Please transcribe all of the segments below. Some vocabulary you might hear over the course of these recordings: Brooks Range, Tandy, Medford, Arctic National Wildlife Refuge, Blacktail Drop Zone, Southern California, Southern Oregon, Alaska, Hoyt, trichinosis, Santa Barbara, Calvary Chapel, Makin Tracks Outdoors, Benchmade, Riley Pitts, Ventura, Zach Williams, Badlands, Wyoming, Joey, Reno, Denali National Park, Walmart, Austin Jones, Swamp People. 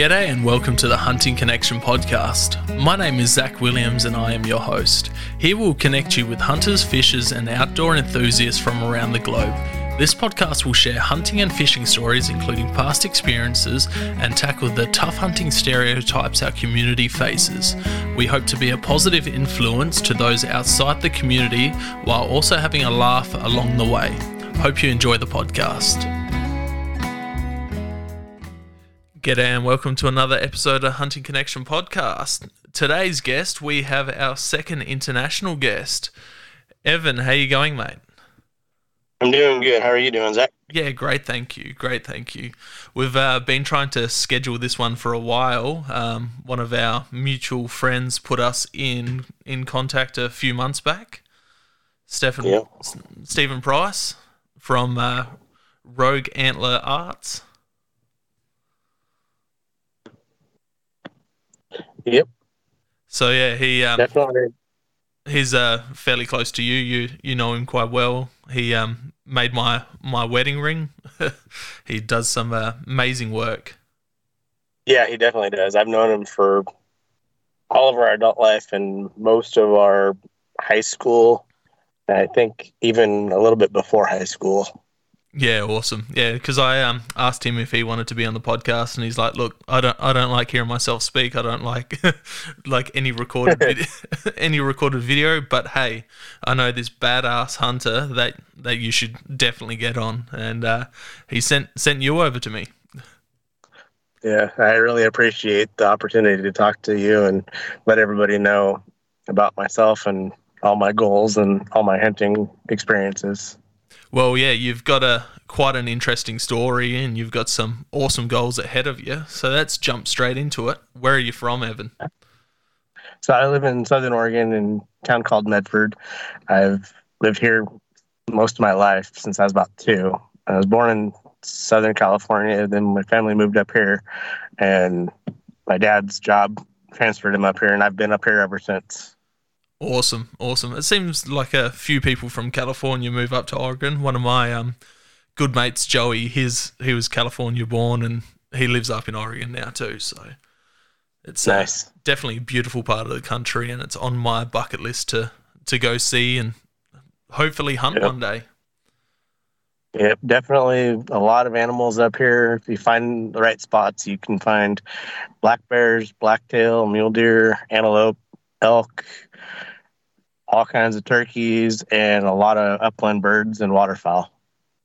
G'day and welcome to the Hunting Connection podcast. My name is Zach Williams and I am your host. Here we'll connect you with hunters, fishers and outdoor enthusiasts from around the globe. This podcast will share hunting and fishing stories including past experiences and tackle the tough hunting stereotypes our community faces. We hope to be a positive influence to those outside the community while also having a laugh along the way. Hope you enjoy the podcast. G'day and welcome to another episode of Hunting Connection Podcast. Today's guest, we have our second international guest. Evan, how you going, mate? I'm doing good. How are you doing, Zach? Yeah, great, thank you. We've been trying to schedule this one for a while. One of our mutual friends put us in contact a few months back. Stephen Price from Rogue Antler Arts. Yep. So yeah, he he's fairly close to you. You know him quite well. He made my wedding ring. He does some amazing work. Yeah, he definitely does. I've known him for all of our adult life and most of our high school. I think even a little bit before high school. Yeah, awesome. Yeah, because I asked him if he wanted to be on the podcast, and he's like, "Look, I don't like hearing myself speak. I don't like like any recorded video. But hey, I know this badass hunter that you should definitely get on." And he sent you over to me. Yeah, I really appreciate the opportunity to talk to you and let everybody know about myself and all my goals and all my hunting experiences. Well, yeah, you've got quite an interesting story and you've got some awesome goals ahead of you. So let's jump straight into it. Where are you from, Evan? So I live in Southern Oregon in a town called Medford. I've lived here most of my life since I was about two. I was born in Southern California, then my family moved up here and my dad's job transferred him up here and I've been up here ever since. Awesome. It seems like a few people from California move up to Oregon. One of my good mates, Joey, he was California born and he lives up in Oregon now too. So it's nice. Definitely a beautiful part of the country and it's on my bucket list to go see and hopefully hunt one day. Yep, definitely a lot of animals up here. If you find the right spots, you can find black bears, blacktail, mule deer, antelope, elk, all kinds of turkeys, and a lot of upland birds and waterfowl.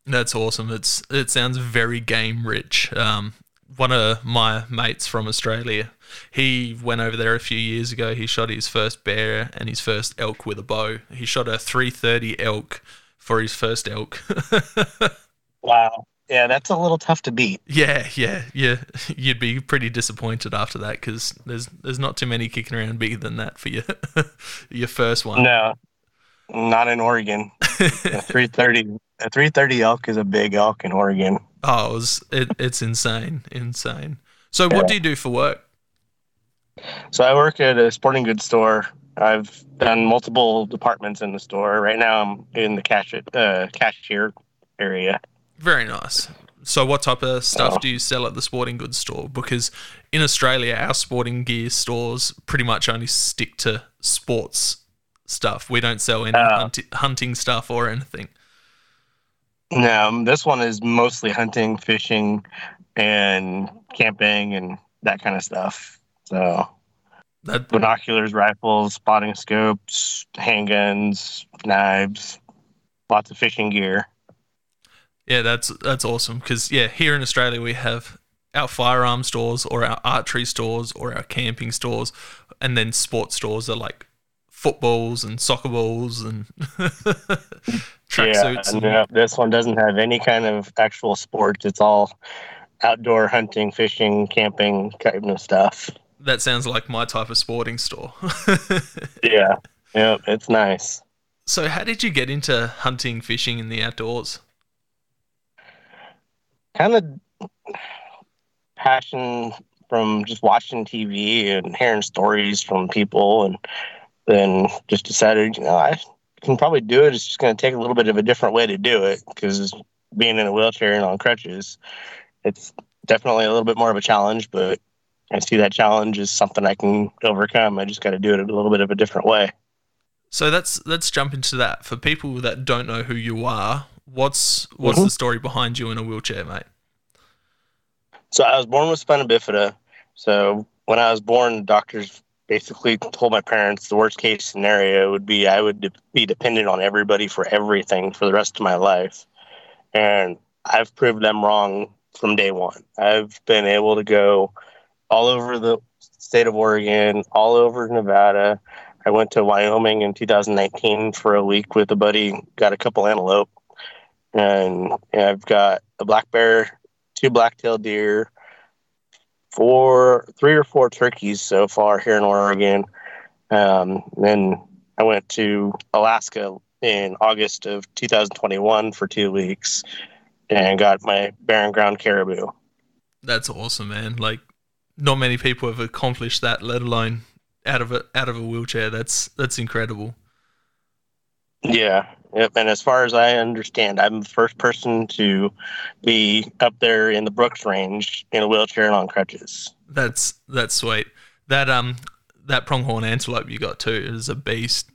That's awesome. It sounds very game rich. One of my mates from Australia, he went over there a few years ago. He shot his first bear and his first elk with a bow. He shot a 330 elk for his first elk. Wow. Yeah, that's a little tough to beat. Yeah. You'd be pretty disappointed after that because there's not too many kicking around bigger than that for your first one. No, not in Oregon. A 330 elk is a big elk in Oregon. Oh, it's insane. So what do you do for work? So I work at a sporting goods store. I've done multiple departments in the store. Right now I'm in the cashier area. Very nice. So what type of stuff do you sell at the sporting goods store? Because in Australia, our sporting gear stores pretty much only stick to sports stuff. We don't sell any hunting stuff or anything. No, this one is mostly hunting, fishing, and camping and that kind of stuff. So binoculars, rifles, spotting scopes, handguns, knives, lots of fishing gear. Yeah, that's awesome because, here in Australia we have our firearm stores or our archery stores or our camping stores and then sports stores are like footballs and soccer balls and tracksuits. Yeah, no, this one doesn't have any kind of actual sports. It's all outdoor hunting, fishing, camping kind of stuff. That sounds like my type of sporting store. Yeah, it's nice. So how did you get into hunting, fishing in the outdoors? Kind of passion from just watching TV and hearing stories from people and then just decided, I can probably do it. It's just going to take a little bit of a different way to do it because being in a wheelchair and on crutches, it's definitely a little bit more of a challenge, but I see that challenge as something I can overcome. I just got to do it a little bit of a different way. So let's jump into that. For people that don't know who you are, what's the story behind you in a wheelchair, mate? So I was born with spina bifida. So when I was born, doctors basically told my parents the worst case scenario would be I would be dependent on everybody for everything for the rest of my life. And I've proved them wrong from day one. I've been able to go all over the state of Oregon, all over Nevada. I went to Wyoming in 2019 for a week with a buddy, got a couple antelope, and I've got a black bear, 2 black-tailed deer, 3 or 4 turkeys so far here in Oregon. Then I went to Alaska in August of 2021 for 2 weeks and got my barren ground caribou. That's awesome, man. Like, not many people have accomplished that, let alone out of a wheelchair. That's incredible. Yeah. Yep. And as far as I understand, I'm the first person to be up there in the Brooks Range in a wheelchair and on crutches. That's sweet. That pronghorn antelope you got too is a beast.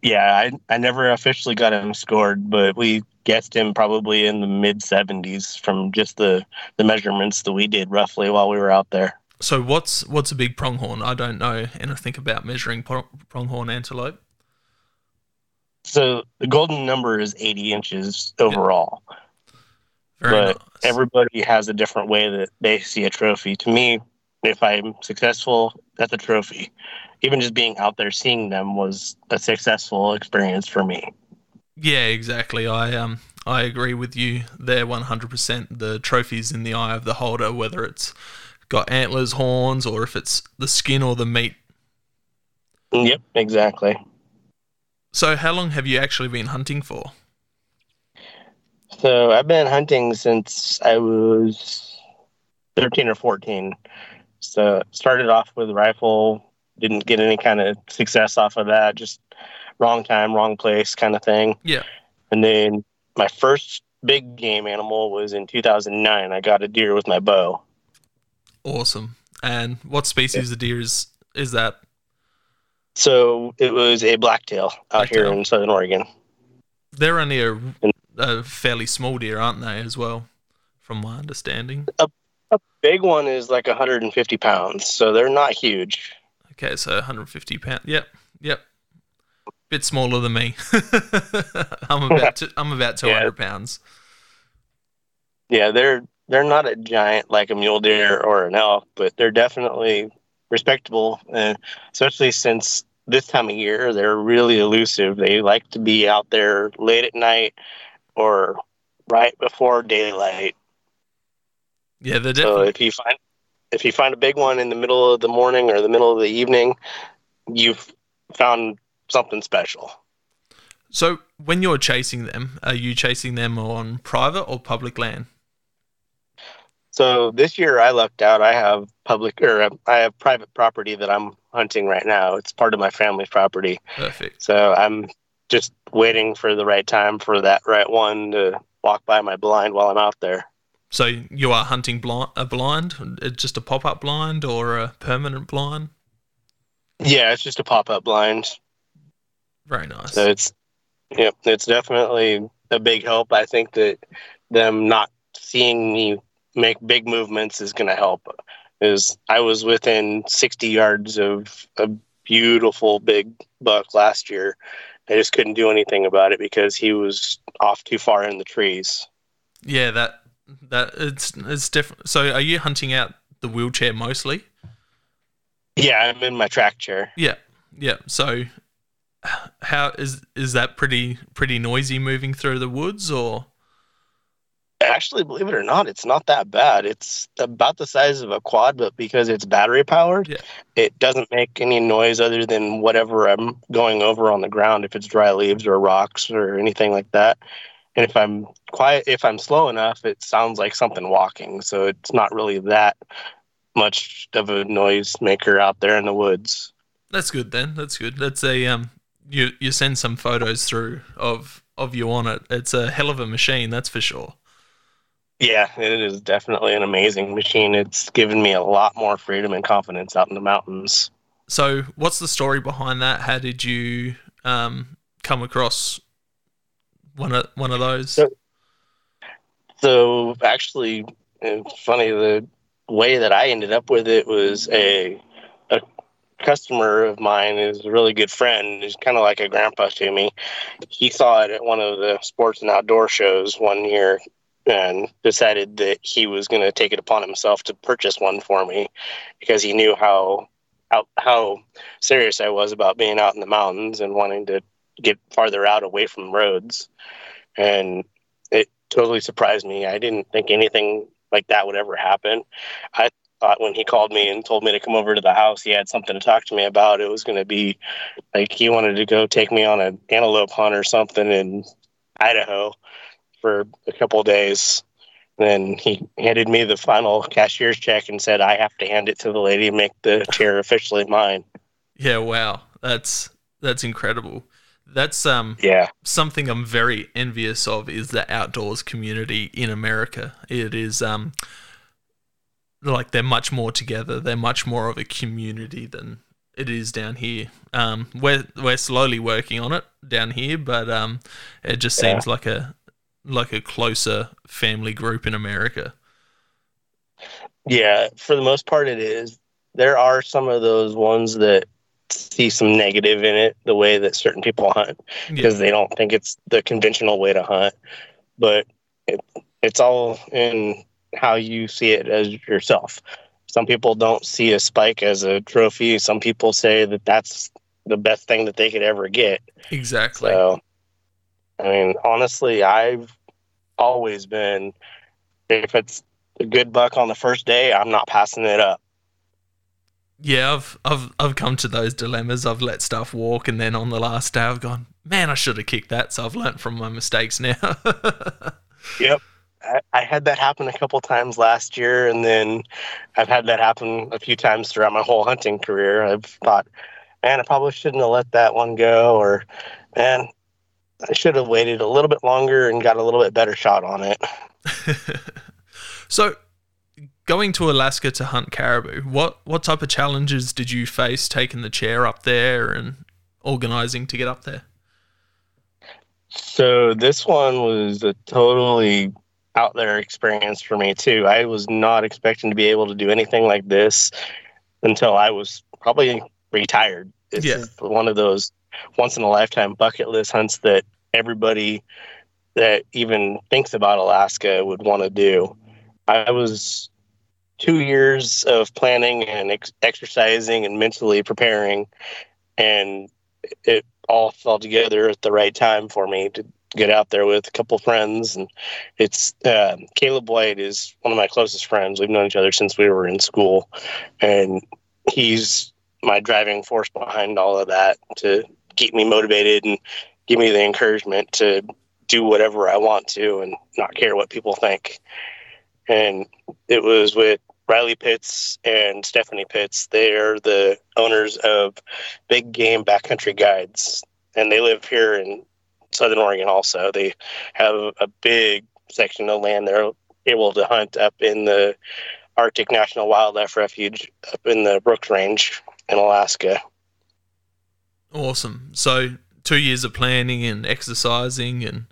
Yeah, I never officially got him scored, but we guessed him probably in the mid-70s from just the measurements that we did roughly while we were out there. So what's a big pronghorn? I don't know anything about measuring pronghorn antelope. So the golden number is 80 inches overall. Yeah. Very nice. Everybody has a different way that they see a trophy. To me, if I'm successful, that's a trophy. Even just being out there seeing them was a successful experience for me. Yeah, exactly. I agree with you there 100%. The trophy's in the eye of the holder, whether it's got antlers, horns, or if it's the skin or the meat. Yep, exactly. So how long have you actually been hunting for? So I've been hunting since I was 13 or 14. So started off with a rifle, didn't get any kind of success off of that, just wrong time, wrong place kind of thing. Yeah. And then my first big game animal was in 2009. I got a deer with my bow. Awesome. And what species of deer is that? So it was a blacktail out here in Southern Oregon. They're only a fairly small deer, aren't they, as well, from my understanding? A big one is like 150 pounds, so they're not huge. Okay, so 150 pounds. Yep. Bit smaller than me. I'm about 200 pounds. Yeah, they're not a giant like a mule deer or an elk, but they're definitely respectable, and especially since this time of year, they're really elusive. They like to be out there late at night or right before daylight. Yeah, they're definitely. So if you find a big one in the middle of the morning or the middle of the evening, you've found something special. So when you're chasing them, are you chasing them on private or public land? So this year I lucked out. I have private property that I'm hunting right now. It's part of my family's property. Perfect. So I'm just waiting for the right time for that right one to walk by my blind while I'm out there. So you are hunting a blind, just a pop-up blind or a permanent blind? Yeah, it's just a pop-up blind. Very nice. So it's definitely a big help. I think that them not seeing me make big movements is going to help. I was within 60 yards of a beautiful big buck last year. I just couldn't do anything about it because he was off too far in the trees. Yeah, that it's different. So are you hunting out the wheelchair mostly? Yeah, I'm in my track chair. Yeah. So how is that pretty noisy moving through the woods, or? Actually, believe it or not, it's not that bad. It's about the size of a quad, but because it's battery powered, It doesn't make any noise other than whatever I'm going over on the ground, if it's dry leaves or rocks or anything like that. And if I'm quiet, if I'm slow enough, it sounds like something walking. So it's not really that much of a noise maker out there in the woods. That's good then. That's good. That's a you send some photos through of you on it. It's a hell of a machine, that's for sure. Yeah, it is definitely an amazing machine. It's given me a lot more freedom and confidence out in the mountains. So what's the story behind that? How did you come across one of those? So actually, it's funny, the way that I ended up with it was a customer of mine is a really good friend. He's kind of like a grandpa to me. He saw it at one of the sports and outdoor shows one year and decided that he was going to take it upon himself to purchase one for me because he knew how serious I was about being out in the mountains and wanting to get farther out away from roads. And it totally surprised me. I didn't think anything like that would ever happen. I thought when he called me and told me to come over to the house, he had something to talk to me about. It was going to be like he wanted to go take me on an antelope hunt or something in Idaho for a couple of days. Then he handed me the final cashier's check and said, I have to hand it to the lady and make the chair officially mine. Yeah, wow. That's incredible. That's something I'm very envious of is the outdoors community in America. It is like they're much more together. They're much more of a community than it is down here. We're slowly working on it down here, but it just seems like a closer family group in America. Yeah, for the most part it is. There are some of those ones that see some negative in it, the way that certain people hunt, because they don't think it's the conventional way to hunt. But it's all in how you see it as yourself. Some people don't see a spike as a trophy. Some people say that that's the best thing that they could ever get. Exactly. So, I mean, honestly, I've always been, if it's a good buck on the first day, I'm not passing it up. Yeah, I've come to those dilemmas. I've let stuff walk, and then on the last day, I've gone, man, I should have kicked that. So I've learned from my mistakes now. Yep, I had that happen a couple times last year, and then I've had that happen a few times throughout my whole hunting career. I've thought, man, I probably shouldn't have let that one go, or man, I should have waited a little bit longer and got a little bit better shot on it. So, going to Alaska to hunt caribou, what type of challenges did you face taking the chair up there and organizing to get up there? So this one was a totally out there experience for me too. I was not expecting to be able to do anything like this until I was probably retired. This is one of those once in a lifetime bucket list hunts that everybody that even thinks about Alaska would want to do. I was 2 years of planning and exercising and mentally preparing, and it all fell together at the right time for me to get out there with a couple friends. And it's Caleb White is one of my closest friends. We've known each other since we were in school, and he's my driving force behind all of that to keep me motivated and give me the encouragement to do whatever I want to and not care what people think. And it was with Riley Pitts and Stephanie Pitts. They're the owners of Big Game Backcountry Guides, and they live here in Southern Oregon also. They have a big section of land they're able to hunt up in the Arctic National Wildlife Refuge up in the Brooks Range in Alaska. Awesome. So 2 years of planning and exercising and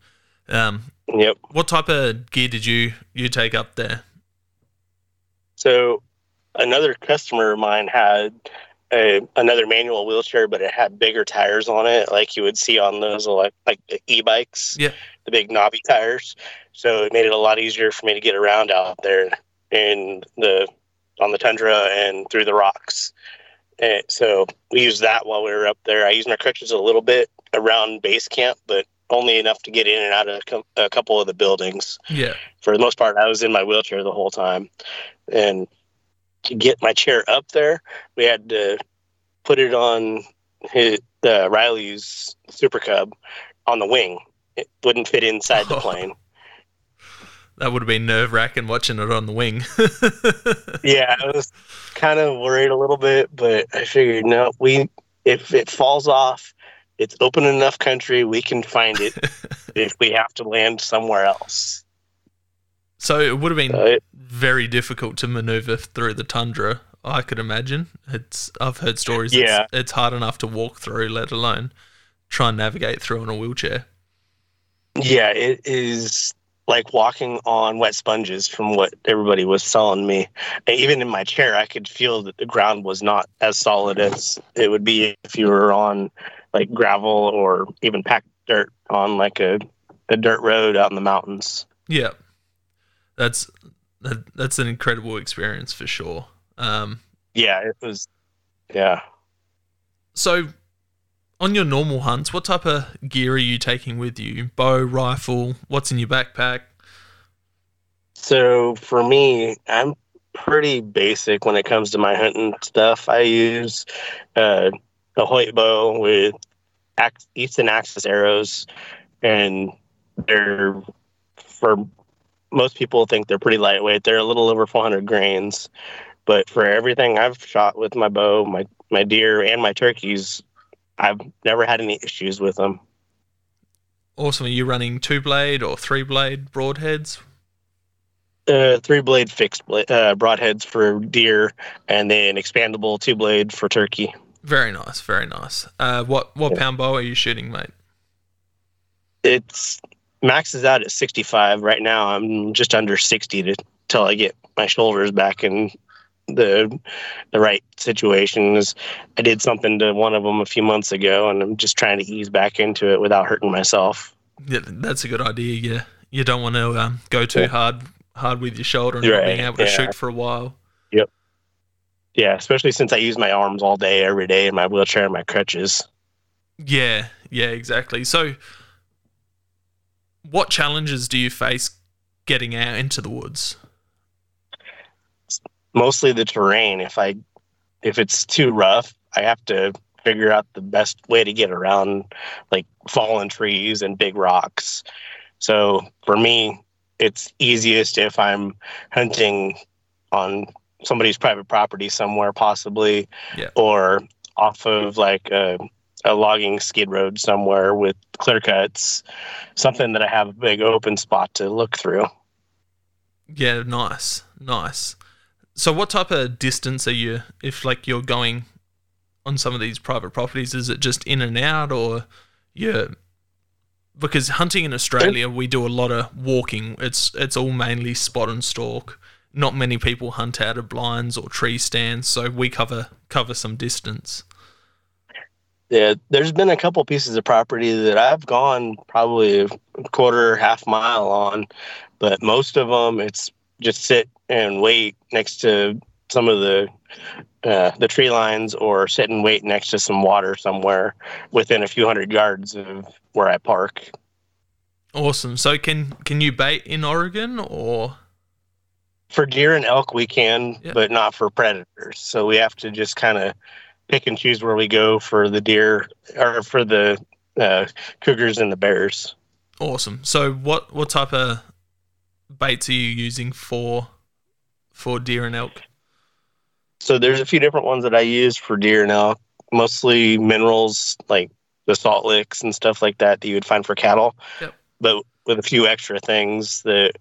Yep. What type of gear did you take up there? So another customer of mine had another manual wheelchair, but it had bigger tires on it, like you would see on those like the e-bikes, the big knobby tires. So it made it a lot easier for me to get around out there on the tundra and through the rocks. And so we used that while we were up there. I used my crutches a little bit around base camp, but only enough to get in and out of a couple of the buildings. Yeah. For the most part, I was in my wheelchair the whole time. And to get my chair up there, we had to put it on Riley's Super Cub on the wing. It wouldn't fit inside the plane. That would have been nerve-wracking watching it on the wing. Yeah, I was kind of worried a little bit, but I figured, no, if it falls off, it's open enough country, we can find it if we have to land somewhere else. So it would have been very difficult to maneuver through the tundra, I could imagine. I've heard stories. Yeah. It's hard enough to walk through, let alone try and navigate through in a wheelchair. Yeah, it is like walking on wet sponges from what everybody was telling me. And even in my chair, I could feel that the ground was not as solid as it would be if you were on like gravel or even packed dirt on like a dirt road out in the mountains. Yeah, that's an incredible experience for sure. Yeah. So on your normal hunts, what type of gear are you taking with you? Bow, rifle, what's in your backpack? So for me, I'm pretty basic when it comes to my hunting stuff. I use a Hoyt bow with Easton Axis arrows, and they're, for most people think they're pretty lightweight. They're a little over 400 grains, but for everything I've shot with my bow, my deer and my turkeys, I've never had any issues with them. Awesome. Are you running 2-blade or 3-blade broadheads? 3-blade fixed blade, broadheads for deer, and then expandable 2-blade for turkey. Very nice, very nice. What pound bow are you shooting, mate? It's maxes out at 65 right now. I'm just under 60 till I get my shoulders back in the right situation. I did something to one of them a few months ago, and I'm just trying to ease back into it without hurting myself. Yeah, that's a good idea. Yeah, you don't want to go too hard with your shoulder and not being able to shoot for a while. Yep. Yeah, especially since I use my arms all day, every day, in my wheelchair and my crutches. Yeah, exactly. So what challenges do you face getting out into the woods? Mostly the terrain. If it's too rough, I have to figure out the best way to get around, like fallen trees and big rocks. So for me, it's easiest if I'm hunting on somebody's private property somewhere, possibly, or off of like a logging skid road somewhere with clear cuts, something that I have a big open spot to look through. Yeah, nice. So what type of distance are you, if like you're going on some of these private properties, is it just in and out or because hunting in Australia, we do a lot of walking. It's all mainly spot and stalk. Not many people hunt out of blinds or tree stands, so we cover some distance. Yeah, there's been a couple pieces of property that I've gone probably a quarter, half mile on, but most of them it's just sit and wait next to some of the tree lines or sit and wait next to some water somewhere within a few hundred yards of where I park. Awesome. So can you bait in Oregon or... For deer and elk, we can, but not for predators. So we have to just kind of pick and choose where we go for the deer or for the cougars and the bears. Awesome. So what type of baits are you using for deer and elk? So there's a few different ones that I use for deer and elk, mostly minerals like the salt licks and stuff like that you would find for cattle, but with a few extra things that...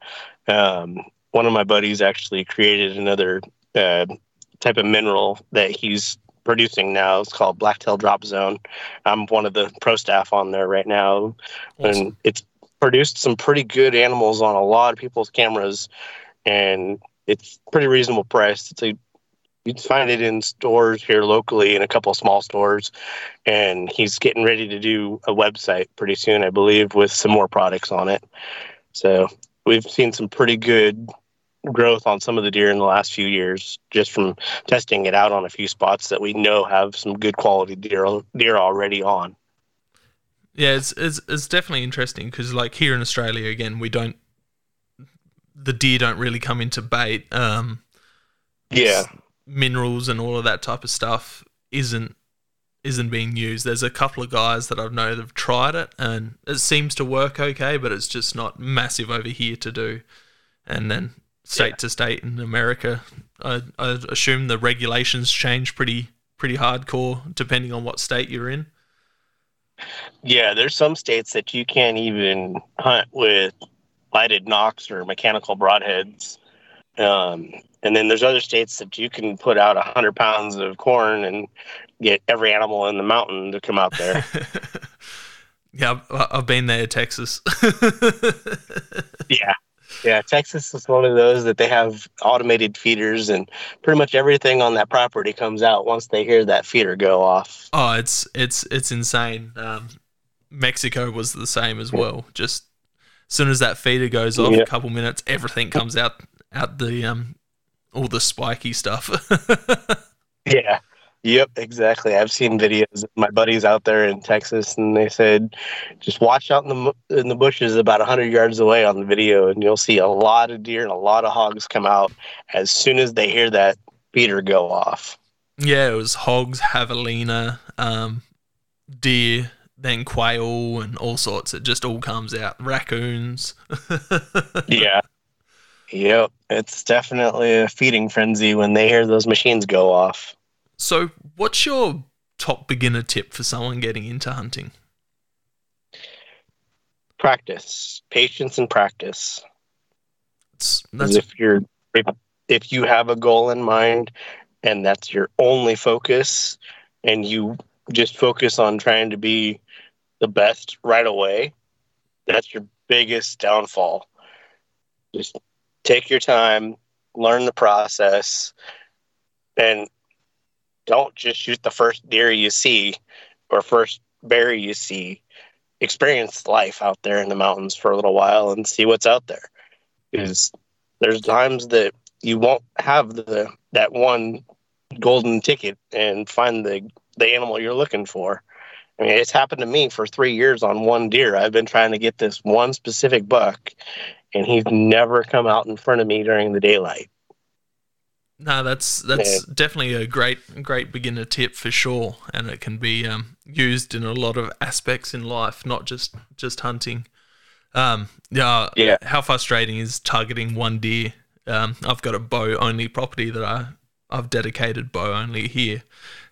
one of my buddies actually created another type of mineral that he's producing now. It's called Blacktail Drop Zone. I'm one of the pro staff on there right now. Awesome. And it's produced some pretty good animals on a lot of people's cameras, and it's pretty reasonable price. You'd find it in stores here locally, in a couple of small stores, and he's getting ready to do a website pretty soon, I believe, with some more products on it. So we've seen some pretty good growth on some of the deer in the last few years, just from testing it out on a few spots that we know have some good quality deer already on. Yeah, it's definitely interesting because, like here in Australia, again, the deer don't really come into bait. Minerals and all of that type of stuff isn't being used. There's a couple of guys that I know that have tried it, and it seems to work okay, but it's just not massive over here to do. And then state to state in America, I assume the regulations change pretty hardcore depending on what state you're in. Yeah, there's some states that you can't even hunt with lighted Nox or mechanical broadheads. And then there's other states that you can put out 100 pounds of corn and get every animal in the mountain to come out there. Yeah, I've been there, Texas. Yeah. Yeah, Texas is one of those that they have automated feeders, and pretty much everything on that property comes out once they hear that feeder go off. Oh, it's insane. Mexico was the same as well. Just as soon as that feeder goes off, a couple minutes, everything comes out the all the spiky stuff. Yeah. Yep, exactly. I've seen videos of my buddies out there in Texas, and they said, just watch out in the bushes about 100 yards away on the video, and you'll see a lot of deer and a lot of hogs come out as soon as they hear that feeder go off. Yeah, it was hogs, javelina, deer, then quail, and all sorts. It just all comes out. Raccoons. Yeah. Yep, it's definitely a feeding frenzy when they hear those machines go off. So what's your top beginner tip for someone getting into hunting? Practice. Patience and practice. If you have a goal in mind and that's your only focus, and you just focus on trying to be the best right away, that's your biggest downfall. Just take your time, learn the process, and don't just shoot the first deer you see or first bear you see. Experience life out there in the mountains for a little while and see what's out there. Because there's times that you won't have that one golden ticket and find the animal you're looking for. I mean, it's happened to me for 3 years on one deer. I've been trying to get this one specific buck, and he's never come out in front of me during the daylight. No, that's definitely a great beginner tip for sure, and it can be used in a lot of aspects in life, not just hunting. Yeah. How frustrating is targeting one deer? I've got a bow-only property that I've dedicated bow-only here,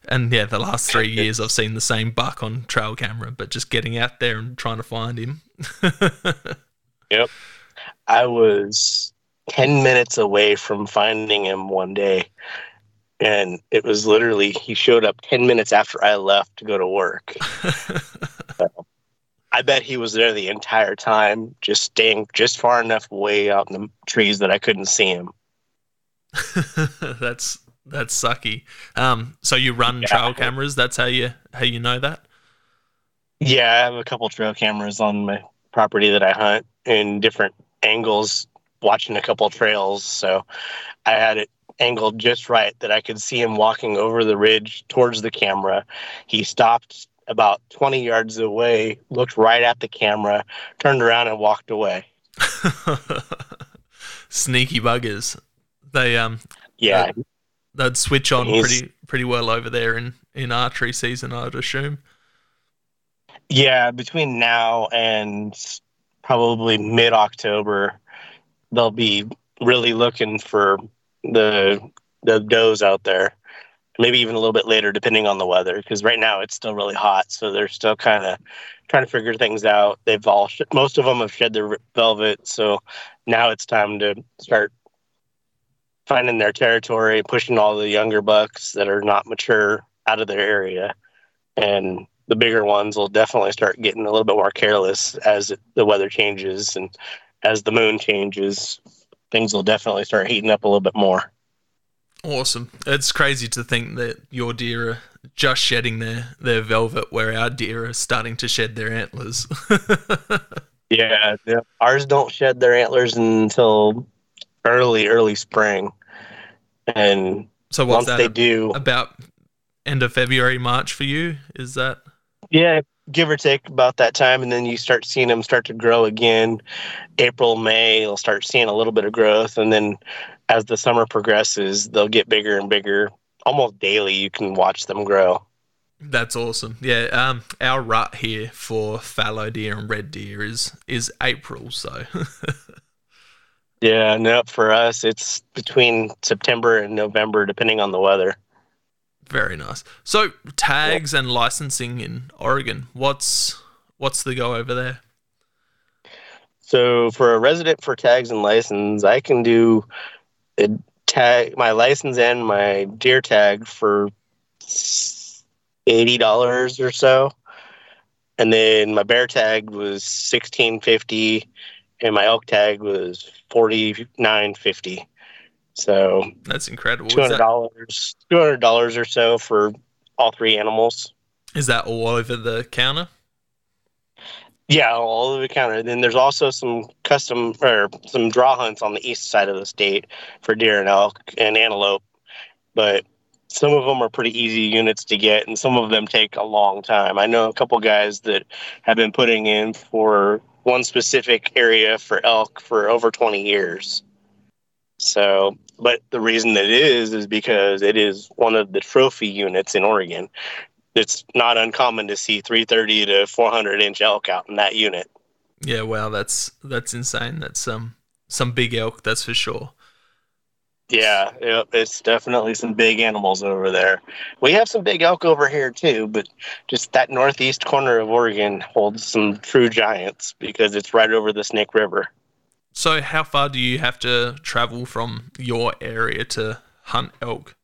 and the last 3 years I've seen the same buck on trail camera, but just getting out there and trying to find him. Yep, I was 10 minutes away from finding him one day, and it was literally he showed up 10 minutes after I left to go to work. So, I bet he was there the entire time, just staying just far enough way out in the trees that I couldn't see him. that's sucky. So you run trail cameras, that's how you know that? Yeah, I have a couple trail cameras on my property that I hunt in different angles, watching a couple trails, so I had it angled just right that I could see him walking over the ridge towards the camera. He stopped about 20 yards away, looked right at the camera, turned around and walked away. Sneaky buggers. They they'd switch on pretty well over there in archery season, I'd assume. Yeah, between now and probably mid-October, they'll be really looking for the does out there, maybe even a little bit later, depending on the weather, because right now it's still really hot, so they're still kind of trying to figure things out. Most of them have shed their velvet, so now it's time to start finding their territory, pushing all the younger bucks that are not mature out of their area, and the bigger ones will definitely start getting a little bit more careless as the weather changes, and as the moon changes, things will definitely start heating up a little bit more. Awesome. It's crazy to think that your deer are just shedding their velvet, where our deer are starting to shed their antlers. Yeah, ours don't shed their antlers until early spring. And so once they do, about end of February, March for you, is that? Yeah, give or take about that time, and then you start seeing them start to grow again. April, May, you'll start seeing a little bit of growth, and then as the summer progresses, they'll get bigger and bigger. Almost daily, you can watch them grow. That's awesome. Yeah, our rut here for fallow deer and red deer is April, so. Yeah, no, for us, it's between September and November, depending on the weather. Very nice. So tags and licensing in Oregon, what's the go over there? So for a resident for tags and license, I can do a tag, my license and my deer tag for $80 or so. And then my bear tag was $16.50 and my elk tag was $49.50. So that's incredible. $200 or so for all three animals. Is that all over the counter? Yeah, all over the counter. Then there's also some custom or some draw hunts on the east side of the state for deer and elk and antelope. But some of them are pretty easy units to get, and some of them take a long time. I know a couple guys that have been putting in for one specific area for elk for over 20 years. So, but the reason that it is because it is one of the trophy units in Oregon. It's not uncommon to see 330 to 400 inch elk out in that unit. Yeah, wow, that's insane. That's some big elk, that's for sure. Yeah, it's definitely some big animals over there. We have some big elk over here too, but just that northeast corner of Oregon holds some true giants because it's right over the Snake River. So how far do you have to travel from your area to hunt elk?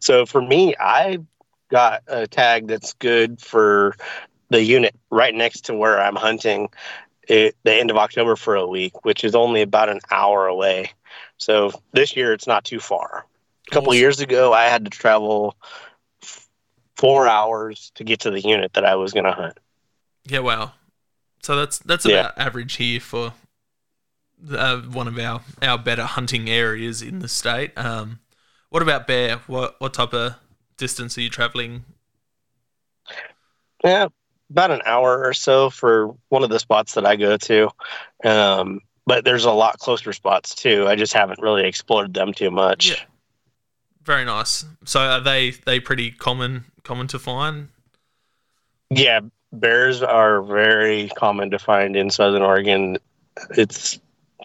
So for me, I got a tag that's good for the unit right next to where I'm hunting at the end of October for a week, which is only about an hour away. So this year, it's not too far. A couple of years ago, I had to travel 4 hours to get to the unit that I was going to hunt. Yeah, wow. So that's about average here for one of our better hunting areas in the state. What about bear? What type of distance are you traveling? Yeah, about an hour or so for one of the spots that I go to. But there's a lot closer spots too. I just haven't really explored them too much. Yeah. Very nice. So are they pretty common to find? Yeah. Bears are very common to find in Southern Oregon. It's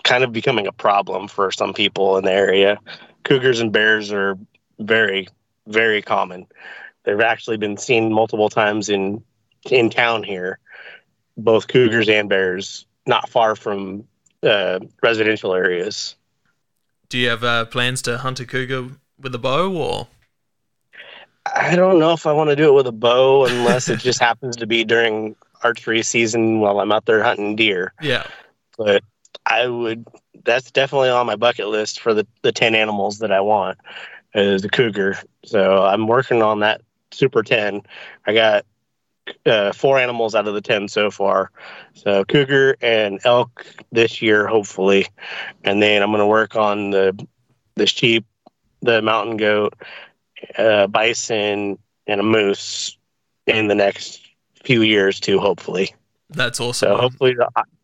kind of becoming a problem for some people in the area. Cougars and bears are very, very common. They've actually been seen multiple times in town here, both cougars and bears, not far from residential areas. Do you have plans to hunt a cougar with a bow or...? I don't know if I want to do it with a bow unless it just happens to be during archery season while I'm out there hunting deer. Yeah. But that's definitely on my bucket list for the 10 animals that I want is the cougar. So I'm working on that super 10. I got 4 animals out of the 10 so far. So cougar and elk this year, hopefully. And then I'm going to work on the sheep, the mountain goat, bison and a moose in the next few years too, hopefully. That's awesome. So hopefully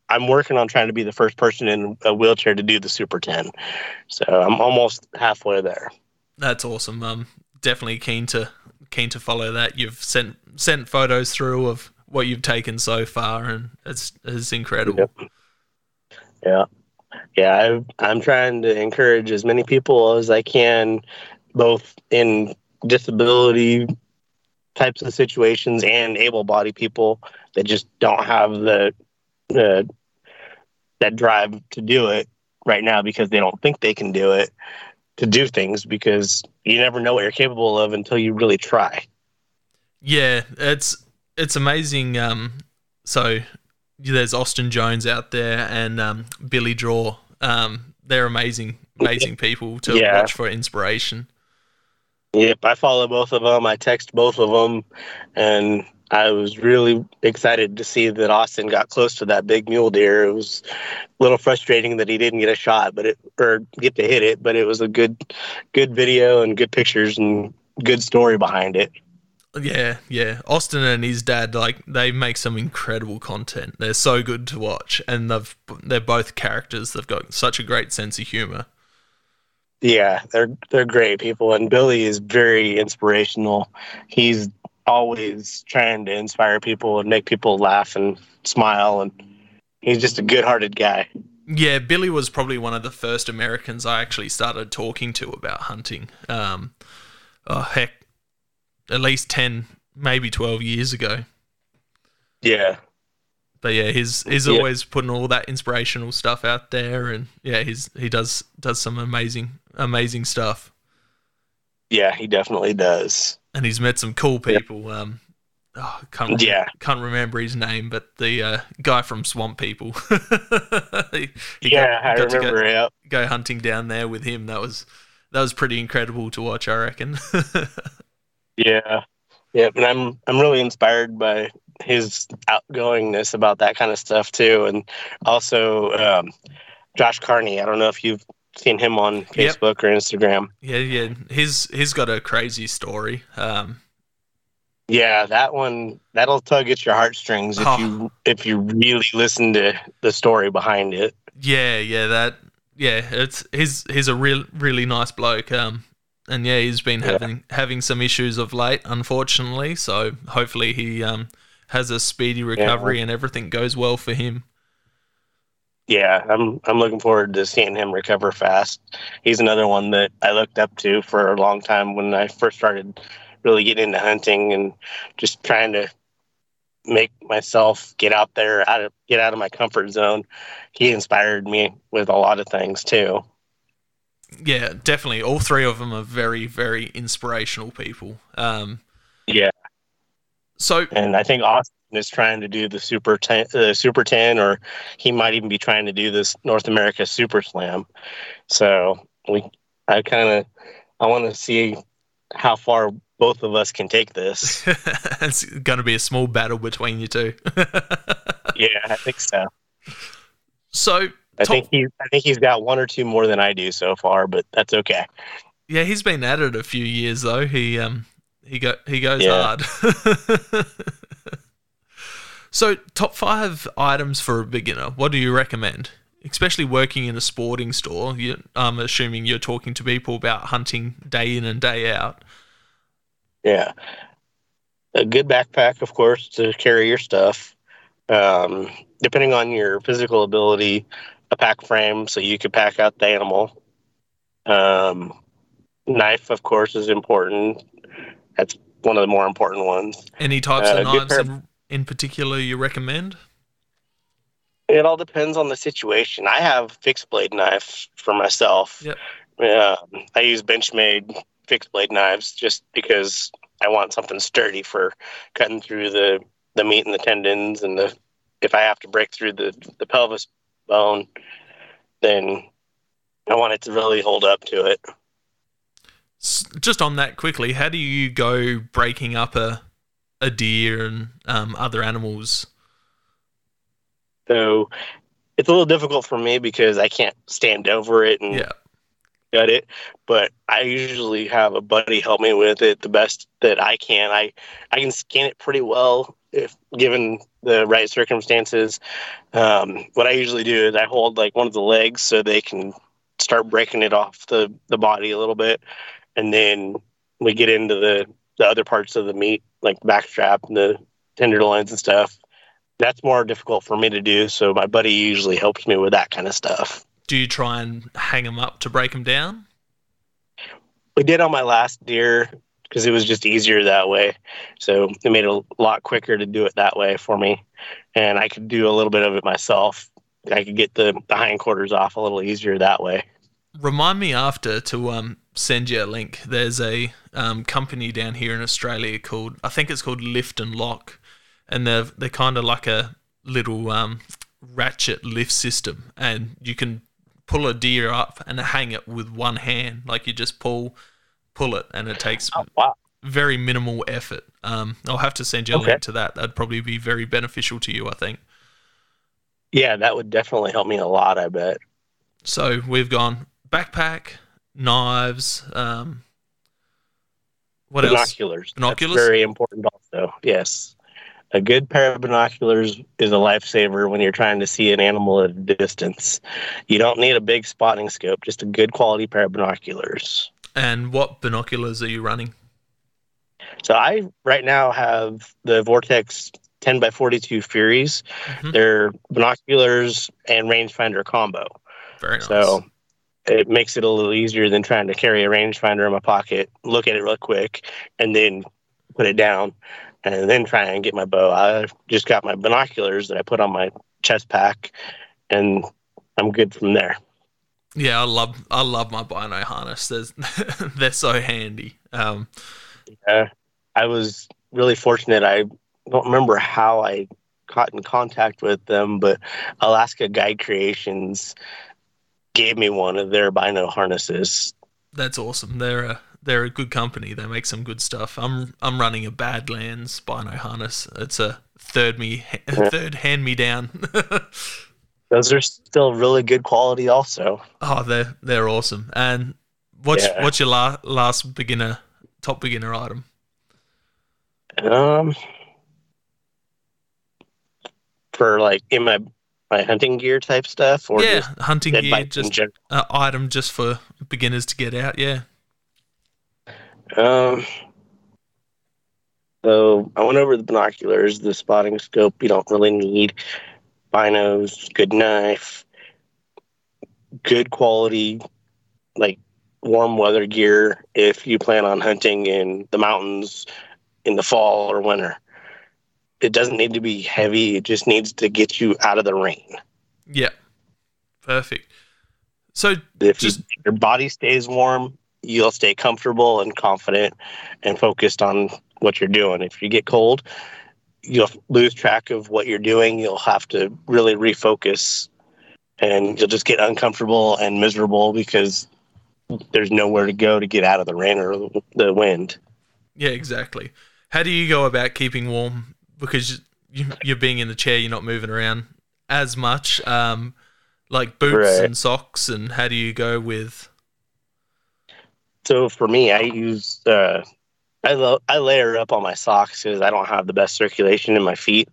I'm working on trying to be the first person in a wheelchair to do the Super 10. So I'm almost halfway there. That's awesome. I'm definitely keen to follow that. You've sent photos through of what you've taken so far and it's incredible. Yeah. I'm trying to encourage as many people as I can, both in disability types of situations and able-bodied people that just don't have that drive to do it right now because they don't think they can do it, to do things because you never know what you're capable of until you really try. Yeah, it's amazing. So there's Austin Jones out there and Billy Draw. They're amazing people to watch for inspiration. Yep, I follow both of them. I text both of them, and I was really excited to see that Austin got close to that big mule deer. It was a little frustrating that he didn't get a shot, get to hit it. But it was a good video and good pictures and good story behind it. Yeah. Austin and his dad, they make some incredible content. They're so good to watch, and they're both characters. They've got such a great sense of humor. Yeah, they're great people, and Billy is very inspirational. He's always trying to inspire people and make people laugh and smile, and he's just a good-hearted guy. Yeah, Billy was probably one of the first Americans I actually started talking to about hunting. At least 10, maybe 12 years ago. Yeah. But yeah, he's always putting all that inspirational stuff out there, and yeah, he does some amazing stuff. Yeah, he definitely does. And he's met some cool people. Yep. Can't remember his name, but the guy from Swamp People. I remember. Go hunting down there with him. That was pretty incredible to watch, I reckon. Yeah, but I'm really inspired by his outgoingness about that kind of stuff too, and also Josh Carney. I don't know if you've seen him on Facebook or Instagram. Yeah. He's got a crazy story. Yeah, that one that'll tug at your heartstrings if you really listen to the story behind it. It's he's a really nice bloke. And yeah, he's been having some issues of late, unfortunately. So hopefully he has a speedy recovery and everything goes well for him. Yeah, I'm looking forward to seeing him recover fast. He's another one that I looked up to for a long time when I first started really getting into hunting and just trying to make myself get out there, get out of my comfort zone. He inspired me with a lot of things too. Yeah, definitely. All three of them are very, very inspirational people. And I think Austin is trying to do the Super 10, or he might even be trying to do this North America Super Slam. So I want to see how far both of us can take this. It's going to be a small battle between you two. Yeah, I think so. So I think he's got one or two more than I do so far, but that's okay. Yeah, he's been at it a few years though. He goes hard. So, top 5 items for a beginner. What do you recommend? Especially working in a sporting store. I'm assuming you're talking to people about hunting day in and day out. Yeah. A good backpack, of course, to carry your stuff. Depending on your physical ability, a pack frame so you could pack out the animal. Knife, of course, is important. That's one of the more important ones. Any types of knives in particular you recommend? It all depends on the situation. I have fixed blade knife for myself. Yep. I use Benchmade fixed blade knives just because I want something sturdy for cutting through the meat and the tendons, and if I have to break through the pelvis bone, then I want it to really hold up to it. Just on that quickly, how do you go breaking up a deer and other animals? So it's a little difficult for me because I can't stand over it and gut it, but I usually have a buddy help me with it the best that I can. I can skin it pretty well if given the right circumstances. What I usually do is I hold like one of the legs so they can start breaking it off the body a little bit. And then we get into the other parts of the meat, like backstrap and the tenderloins and stuff. That's more difficult for me to do, so my buddy usually helps me with that kind of stuff. Do you try and hang them up to break them down? We did on my last deer because it was just easier that way. So it made it a lot quicker to do it that way for me. And I could do a little bit of it myself. I could get the hindquarters off a little easier that way. Remind me after to send you a link. There's a company down here in Australia called, I think it's called Lift and Lock, and they're kind of like a little ratchet lift system, and you can pull a deer up and hang it with one hand. Like you just pull it, and it takes very minimal effort. I'll have to send you a link to that. That'd probably be very beneficial to you, I think. Yeah, that would definitely help me a lot, I bet. So we've gone backpack, knives, what else? Binoculars. That's very important also, yes. A good pair of binoculars is a lifesaver when you're trying to see an animal at a distance. You don't need a big spotting scope, just a good quality pair of binoculars. And what binoculars are you running? So I right now have the Vortex 10x42 Furies. Mm-hmm. They're binoculars and rangefinder combo. Very nice. So it makes it a little easier than trying to carry a rangefinder in my pocket, look at it real quick, and then put it down. and then try and get my bow. I just got my binoculars that I put on my chest pack, and I'm good from there. Yeah, I love my bino harness. They're so handy. Yeah, I was really fortunate. I don't remember how I caught in contact with them, but Alaska Guide Creations gave me one of their bino harnesses. That's awesome. They're a good company. They make some good stuff. I'm running a Badlands bino harness. It's a third hand me down. Those are still really good quality also. Oh, they're awesome. And what's your last top beginner item? For like in my hunting gear type stuff, or just hunting gear, just an item just for beginners to get out. Yeah. So I went over the binoculars, the spotting scope. You don't really need binos. Good knife. Good quality, like warm weather gear if you plan on hunting in the mountains in the fall or winter. It doesn't need to be heavy. It just needs to get you out of the rain. Yeah. Perfect. So if your body stays warm, you'll stay comfortable and confident and focused on what you're doing. If you get cold, you'll lose track of what you're doing. You'll have to really refocus, and you'll just get uncomfortable and miserable because there's nowhere to go to get out of the rain or the wind. Yeah, exactly. How do you go about keeping warm? Because you're being in the chair, you're not moving around as much, like boots and socks, and how do you go with? So for me, I use, I layer up on my socks because I don't have the best circulation in my feet.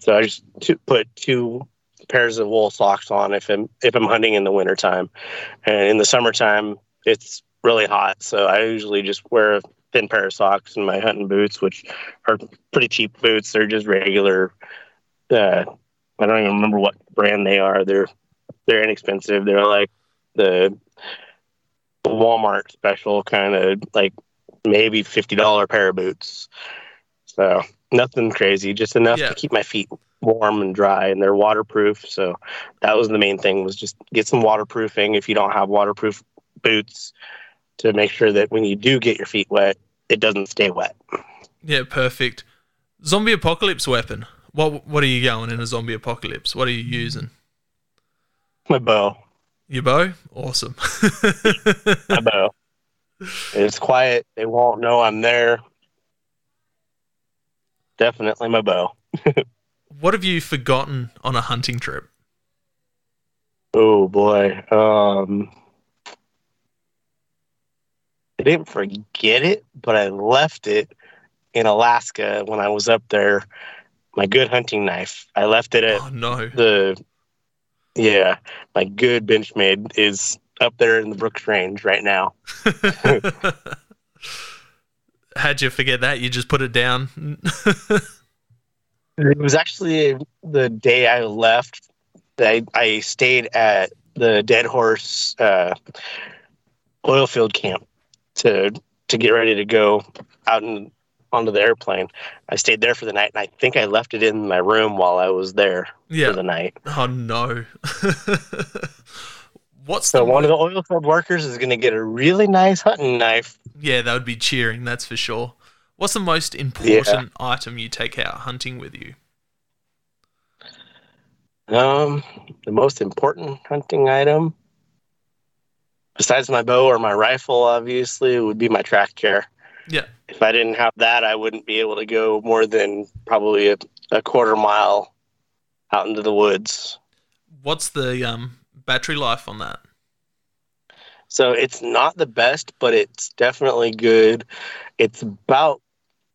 So I just put two pairs of wool socks on if I'm hunting in the wintertime. And in the summertime, it's really hot. So I usually just wear a thin pair of socks and my hunting boots, which are pretty cheap boots. They're just regular. I don't even remember what brand they are. They're inexpensive. They're like the Walmart special kind of like maybe $50 pair of boots. So nothing crazy, just enough to keep my feet warm and dry, and they're waterproof. So that was the main thing, was just get some waterproofing if you don't have waterproof boots, to make sure that when you do get your feet wet, it doesn't stay wet. Yeah, perfect. Zombie apocalypse weapon. What are you going in a zombie apocalypse? What are you using? My bow. Your bow? Awesome. My bow. It's quiet. They won't know I'm there. Definitely my bow. What have you forgotten on a hunting trip? Oh, boy. I didn't forget it, but I left it in Alaska when I was up there. My good hunting knife. I left it at my good Benchmade is up there in the Brooks Range right now. How'd you forget that? You just put it down? It was actually the day I left. I stayed at the Dead Horse oil field camp to get ready to go out onto the airplane. I stayed there for the night, and I think I left it in my room while I was there for the night. Oh, no. One of the oil field workers is going to get a really nice hunting knife. Yeah, that would be cheering, that's for sure. What's the most important item you take out hunting with you? The most important hunting item, besides my bow or my rifle, obviously, would be my track chair. Yeah. If I didn't have that, I wouldn't be able to go more than probably a quarter mile out into the woods. What's the battery life on that? So it's not the best, but it's definitely good. It's about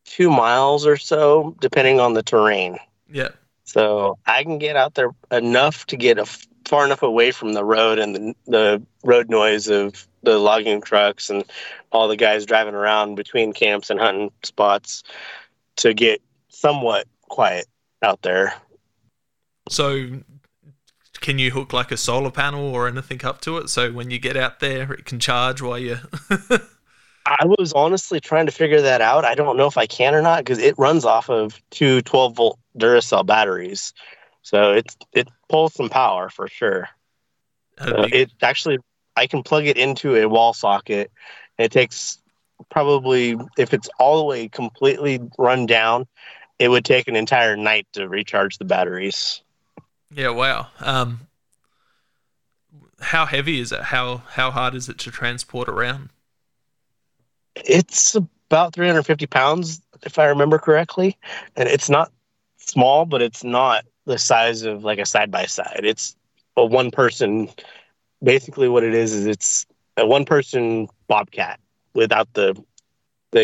2 miles or so, depending on the terrain. Yeah. So I can get out there enough to get far enough away from the road and the road noise of the logging trucks and all the guys driving around between camps and hunting spots to get somewhat quiet out there. So can you hook like a solar panel or anything up to it so when you get out there it can charge while you... I was honestly trying to figure that out. I don't know if I can or not, because it runs off of two 12-volt Duracell batteries. So it pulls some power for sure. It actually, I can plug it into a wall socket. It takes probably, if it's all the way completely run down, it would take an entire night to recharge the batteries. Yeah, wow. How heavy is it? How hard is it to transport around? It's about 350 pounds, if I remember correctly. And it's not small, but it's not the size of like a side-by-side. It's a one-person, basically what it is it's a one-person bobcat without the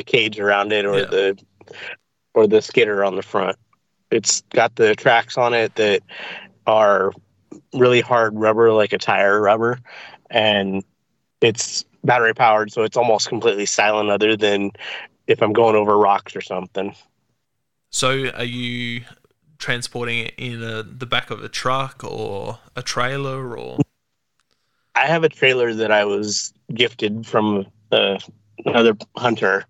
cage around it or the skidder on the front. It's got the tracks on it that are really hard rubber, like a tire rubber, and it's battery powered, so it's almost completely silent other than if I'm going over rocks or something. So are you transporting it in the back of a truck or a trailer? Or I have a trailer that I was gifted from another hunter,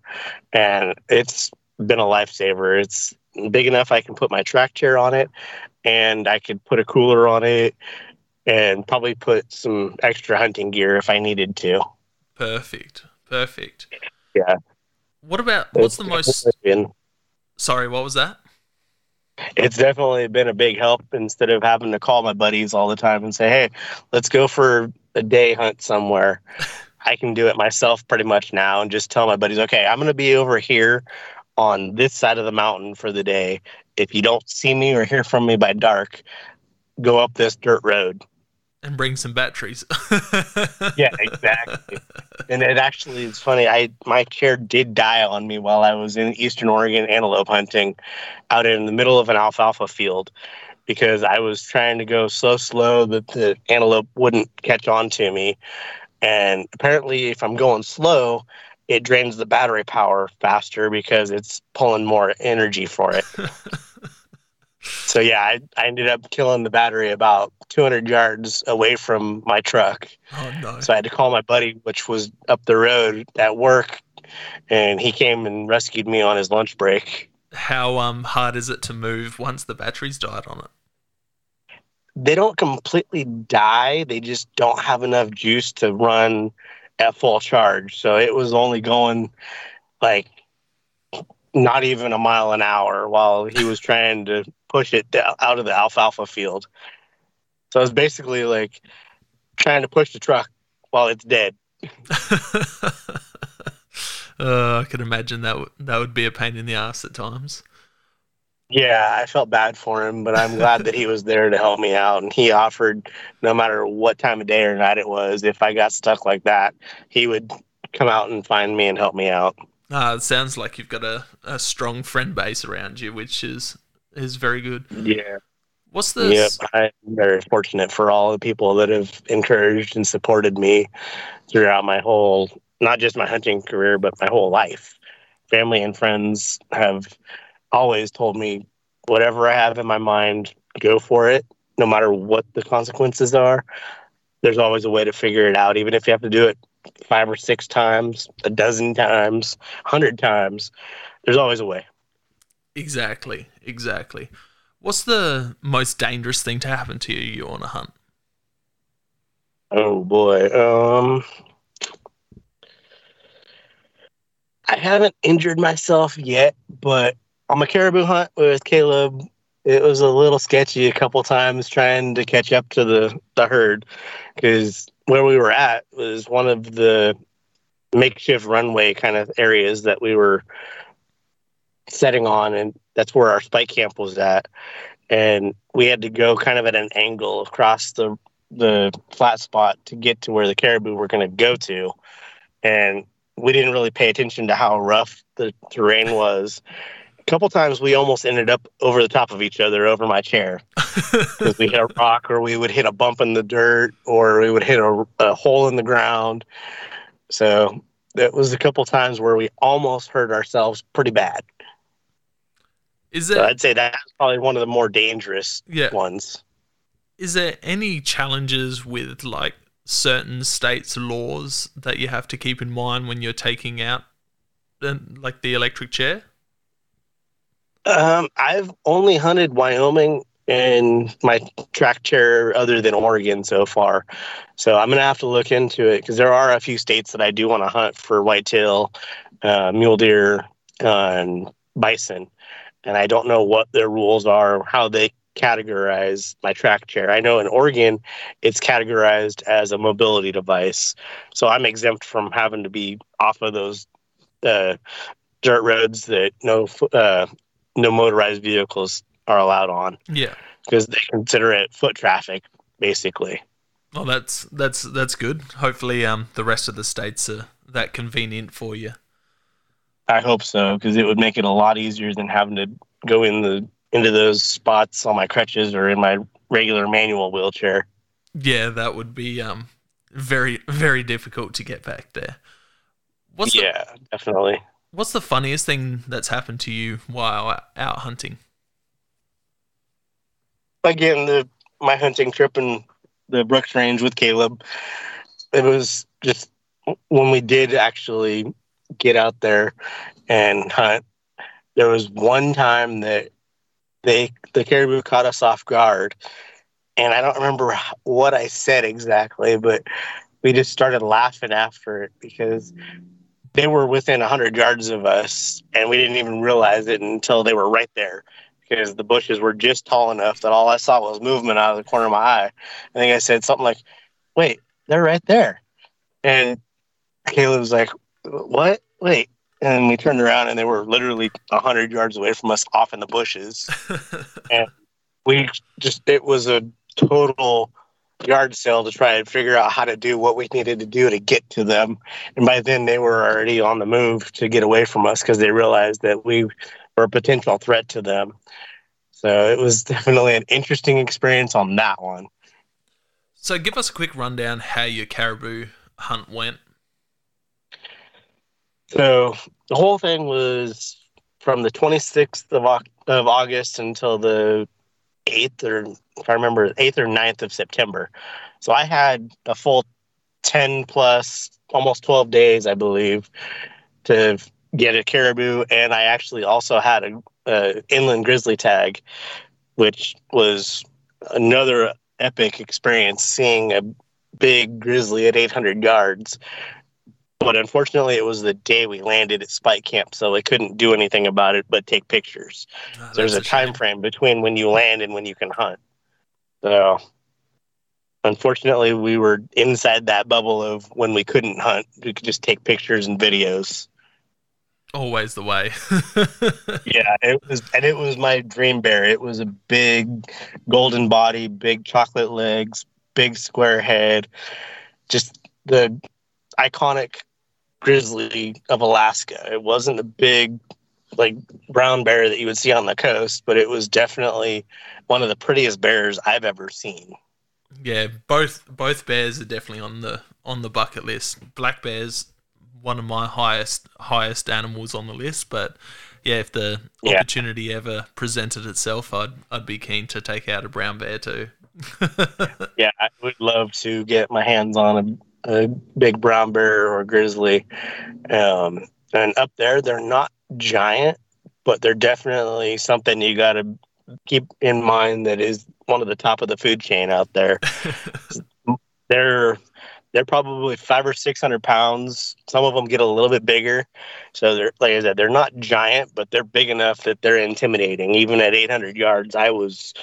and it's been a lifesaver. It's big enough I can put my track chair on it, and I could put a cooler on it, and probably put some extra hunting gear if I needed to. Perfect. Yeah. What's the most... Sorry, what was that? It's definitely been a big help instead of having to call my buddies all the time and say, hey, let's go for a day hunt somewhere. I can do it myself pretty much now and just tell my buddies, okay, I'm going to be over here on this side of the mountain for the day. If you don't see me or hear from me by dark, go up this dirt road. And bring some batteries. Yeah, exactly. And it actually is funny. My chair did die on me while I was in Eastern Oregon antelope hunting out in the middle of an alfalfa field, because I was trying to go so slow that the antelope wouldn't catch on to me. And apparently if I'm going slow, it drains the battery power faster because it's pulling more energy for it. So yeah, I ended up killing the battery about 200 yards away from my truck. Oh, no. So I had to call my buddy, which was up the road at work, and he came and rescued me on his lunch break. How hard is it to move once the batteries died on it? They don't completely die. They just don't have enough juice to run at full charge. So it was only going like not even a mile an hour while he was trying to push it out of the alfalfa field. So I was basically like trying to push the truck while it's dead. I could imagine that would be a pain in the ass at times. Yeah, I felt bad for him, but I'm glad that he was there to help me out. And he offered, no matter what time of day or night it was, if I got stuck like that, he would come out and find me and help me out. It sounds like you've got a strong friend base around you, which is very good. Yeah. What's the... Yep, I'm very fortunate for all the people that have encouraged and supported me throughout my whole, not just my hunting career, but my whole life. Family and friends have always told me, whatever I have in my mind, go for it, no matter what the consequences are. There's always a way to figure it out, even if you have to do it 5 or 6 times, a dozen times, 100 times. There's always a way. Exactly. What's the most dangerous thing to happen to you on a hunt? Oh boy. I haven't injured myself yet, but on my caribou hunt with Caleb, it was a little sketchy a couple times trying to catch up to the herd, because where we were at was one of the makeshift runway kind of areas that we were setting on, and that's where our spike camp was at. And we had to go kind of at an angle across the flat spot to get to where the caribou were going to go to. And we didn't really pay attention to how rough the terrain was. A couple times we almost ended up over the top of each other over my chair, because we hit a rock, or we would hit a bump in the dirt, or we would hit a hole in the ground. So that was a couple times where we almost hurt ourselves pretty bad. So I'd say that's probably one of the more dangerous ones. Is there any challenges with like certain states' laws that you have to keep in mind when you're taking out, like, the electric chair? I've only hunted Wyoming and my track chair other than Oregon so far. So I'm going to have to look into it, because there are a few states that I do want to hunt for whitetail, mule deer, and bison. And I don't know what their rules are, how they categorize my track chair. I know in Oregon, it's categorized as a mobility device. So I'm exempt from having to be off of those dirt roads that no motorized vehicles are allowed on. Yeah. Because they consider it foot traffic, basically. Well, that's good. Hopefully the rest of the states are that convenient for you. I hope so, because it would make it a lot easier than having to go into those spots on my crutches or in my regular manual wheelchair. Yeah, that would be very, very difficult to get back there. Definitely. What's the funniest thing that's happened to you while out hunting? Again, my hunting trip in the Brooks Range with Caleb, it was just when we did actually get out there and hunt. There was one time that the caribou caught us off guard, and I don't remember what I said exactly, but we just started laughing after it because they were within 100 yards of us, and we didn't even realize it until they were right there, because the bushes were just tall enough that all I saw was movement out of the corner of my eye. I think I said something like, "Wait, they're right there." And Caleb's like, "What? Wait." And we turned around, and they were literally 100 yards away from us off in the bushes. And it was a total yard sale to try and figure out how to do what we needed to do to get to them. And by then, they were already on the move to get away from us because they realized that we were a potential threat to them. So it was definitely an interesting experience on that one. So give us a quick rundown how your caribou hunt went. So the whole thing was from the 26th of August until the 8th or 9th of September. So I had a full 10 plus, almost 12 days, I believe, to get a caribou. And I actually also had an inland grizzly tag, which was another epic experience, seeing a big grizzly at 800 yards. But unfortunately, it was the day we landed at Spike Camp, so I couldn't do anything about it but take pictures. Oh, there's a time frame between when you land and when you can hunt. So, unfortunately, we were inside that bubble of when we couldn't hunt. We could just take pictures and videos. Always the way. Yeah, it was my dream bear. It was a big golden body, big chocolate legs, big square head, just the iconic grizzly of Alaska. It wasn't a big, like, brown bear that you would see on the coast, but it was definitely one of the prettiest bears I've ever seen. Yeah, both bears are definitely on the bucket list. Black bear's one of my highest animals on the list, but yeah, if the opportunity ever presented itself, I'd be keen to take out a brown bear too. Yeah, I would love to get my hands on a big brown bear or grizzly. And up there, they're not giant, but they're definitely something you got to keep in mind that is one of the top of the food chain out there. They're probably 500 or 600 pounds. Some of them get a little bit bigger. So they're, like I said, they're not giant, but they're big enough that they're intimidating. Even at 800 yards, I was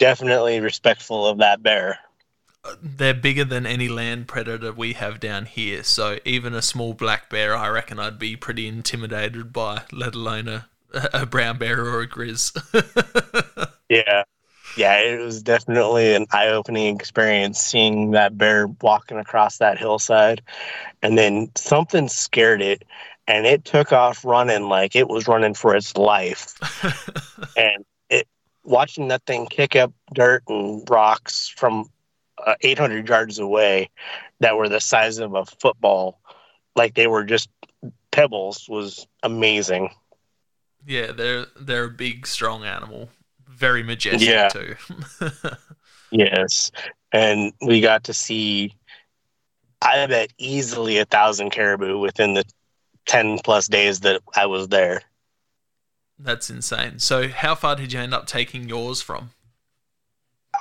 definitely respectful of that bear. They're bigger than any land predator we have down here, so even a small black bear, I reckon I'd be pretty intimidated by, let alone a brown bear or a grizz. Yeah, it was definitely an eye-opening experience seeing that bear walking across that hillside, and then something scared it, and it took off running like it was running for its life. And watching that thing kick up dirt and rocks from 800 yards away that were the size of a football, like they were just pebbles, was amazing. Yeah, they're a big, strong animal. Very majestic too. Yes. And we got to see I bet easily 1,000 caribou within the 10 plus days that I was there. That's insane. So how far did you end up taking yours from?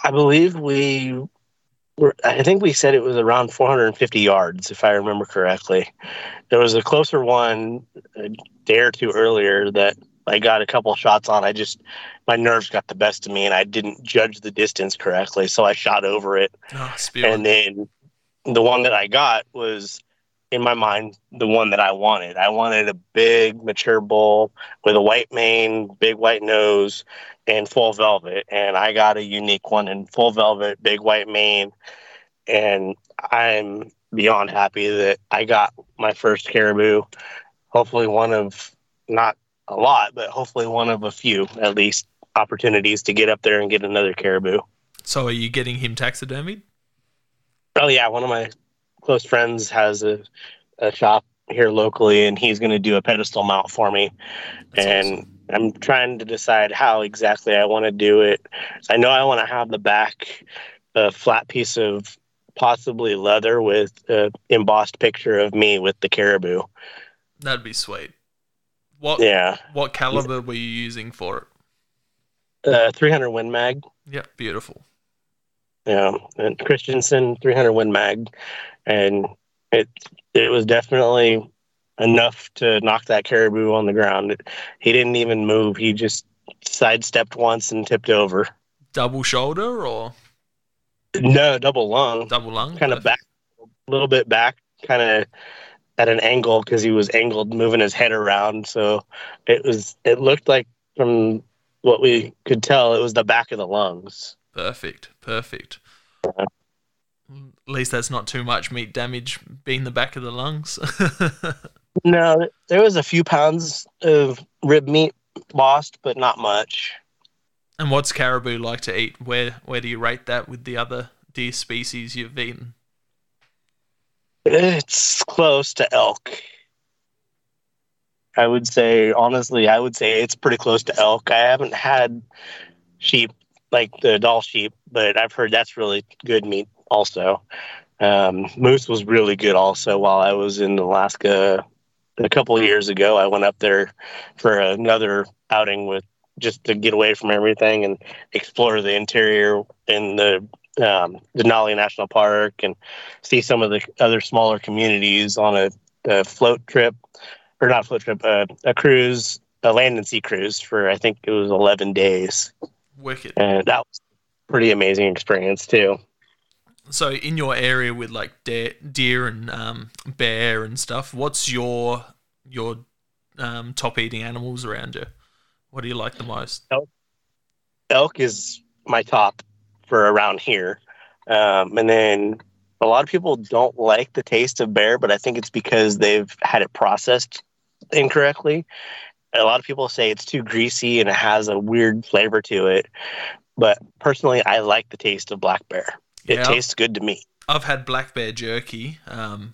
I believe we were, I think we said it was around 450 yards, if I remember correctly. There was a closer one a day or two earlier that I got a couple shots on. I just, my nerves got the best of me and I didn't judge the distance correctly. So I shot over it. Oh, and then the one that I got was, in my mind, the one that I wanted. I wanted a big mature bull with a white mane, big white nose, and full velvet. And I got a unique one in full velvet, big white mane. And I'm beyond happy that I got my first caribou. Hopefully one of, not a lot, but hopefully one of a few, at least, opportunities to get up there and get another caribou. So are you getting him taxidermied? Oh, yeah. One of my close friends has a shop here locally, and he's going to do a pedestal mount for me. That's awesome. I'm trying to decide how exactly I want to do it. I know I want to have the back, a flat piece of possibly leather with an embossed picture of me with the caribou. That'd be sweet. What caliber were you using for it? 300 Win Mag. Yeah, beautiful. Yeah, and Christensen 300 Win Mag. And it was definitely enough to knock that caribou on the ground. He didn't even move. He just sidestepped once and tipped over. Double shoulder or? No, double lung. Double lung? Kind of back, a little bit back, kind of at an angle because he was angled, moving his head around. So it looked like, from what we could tell, it was the back of the lungs. Perfect. Yeah. At least that's not too much meat damage being the back of the lungs. No, there was a few pounds of rib meat lost, but not much. And what's caribou like to eat? Where do you rate that with the other deer species you've eaten? It's close to elk. I would say it's pretty close to elk. I haven't had sheep, like the doll sheep, but I've heard that's really good meat. Also, moose was really good. Also, while I was in Alaska a couple of years ago, I went up there for another outing with just to get away from everything and explore the interior in the Denali National Park and see some of the other smaller communities on a land and sea cruise for, I think it was 11 days. Wicked. And that was a pretty amazing experience too. So in your area with like deer and bear and stuff, what's your top eating animals around you? What do you like the most? Elk is my top for around here. And then a lot of people don't like the taste of bear, but I think it's because they've had it processed incorrectly. A lot of people say it's too greasy and it has a weird flavor to it. But personally, I like the taste of black bear. It tastes good to me. I've had black bear jerky. That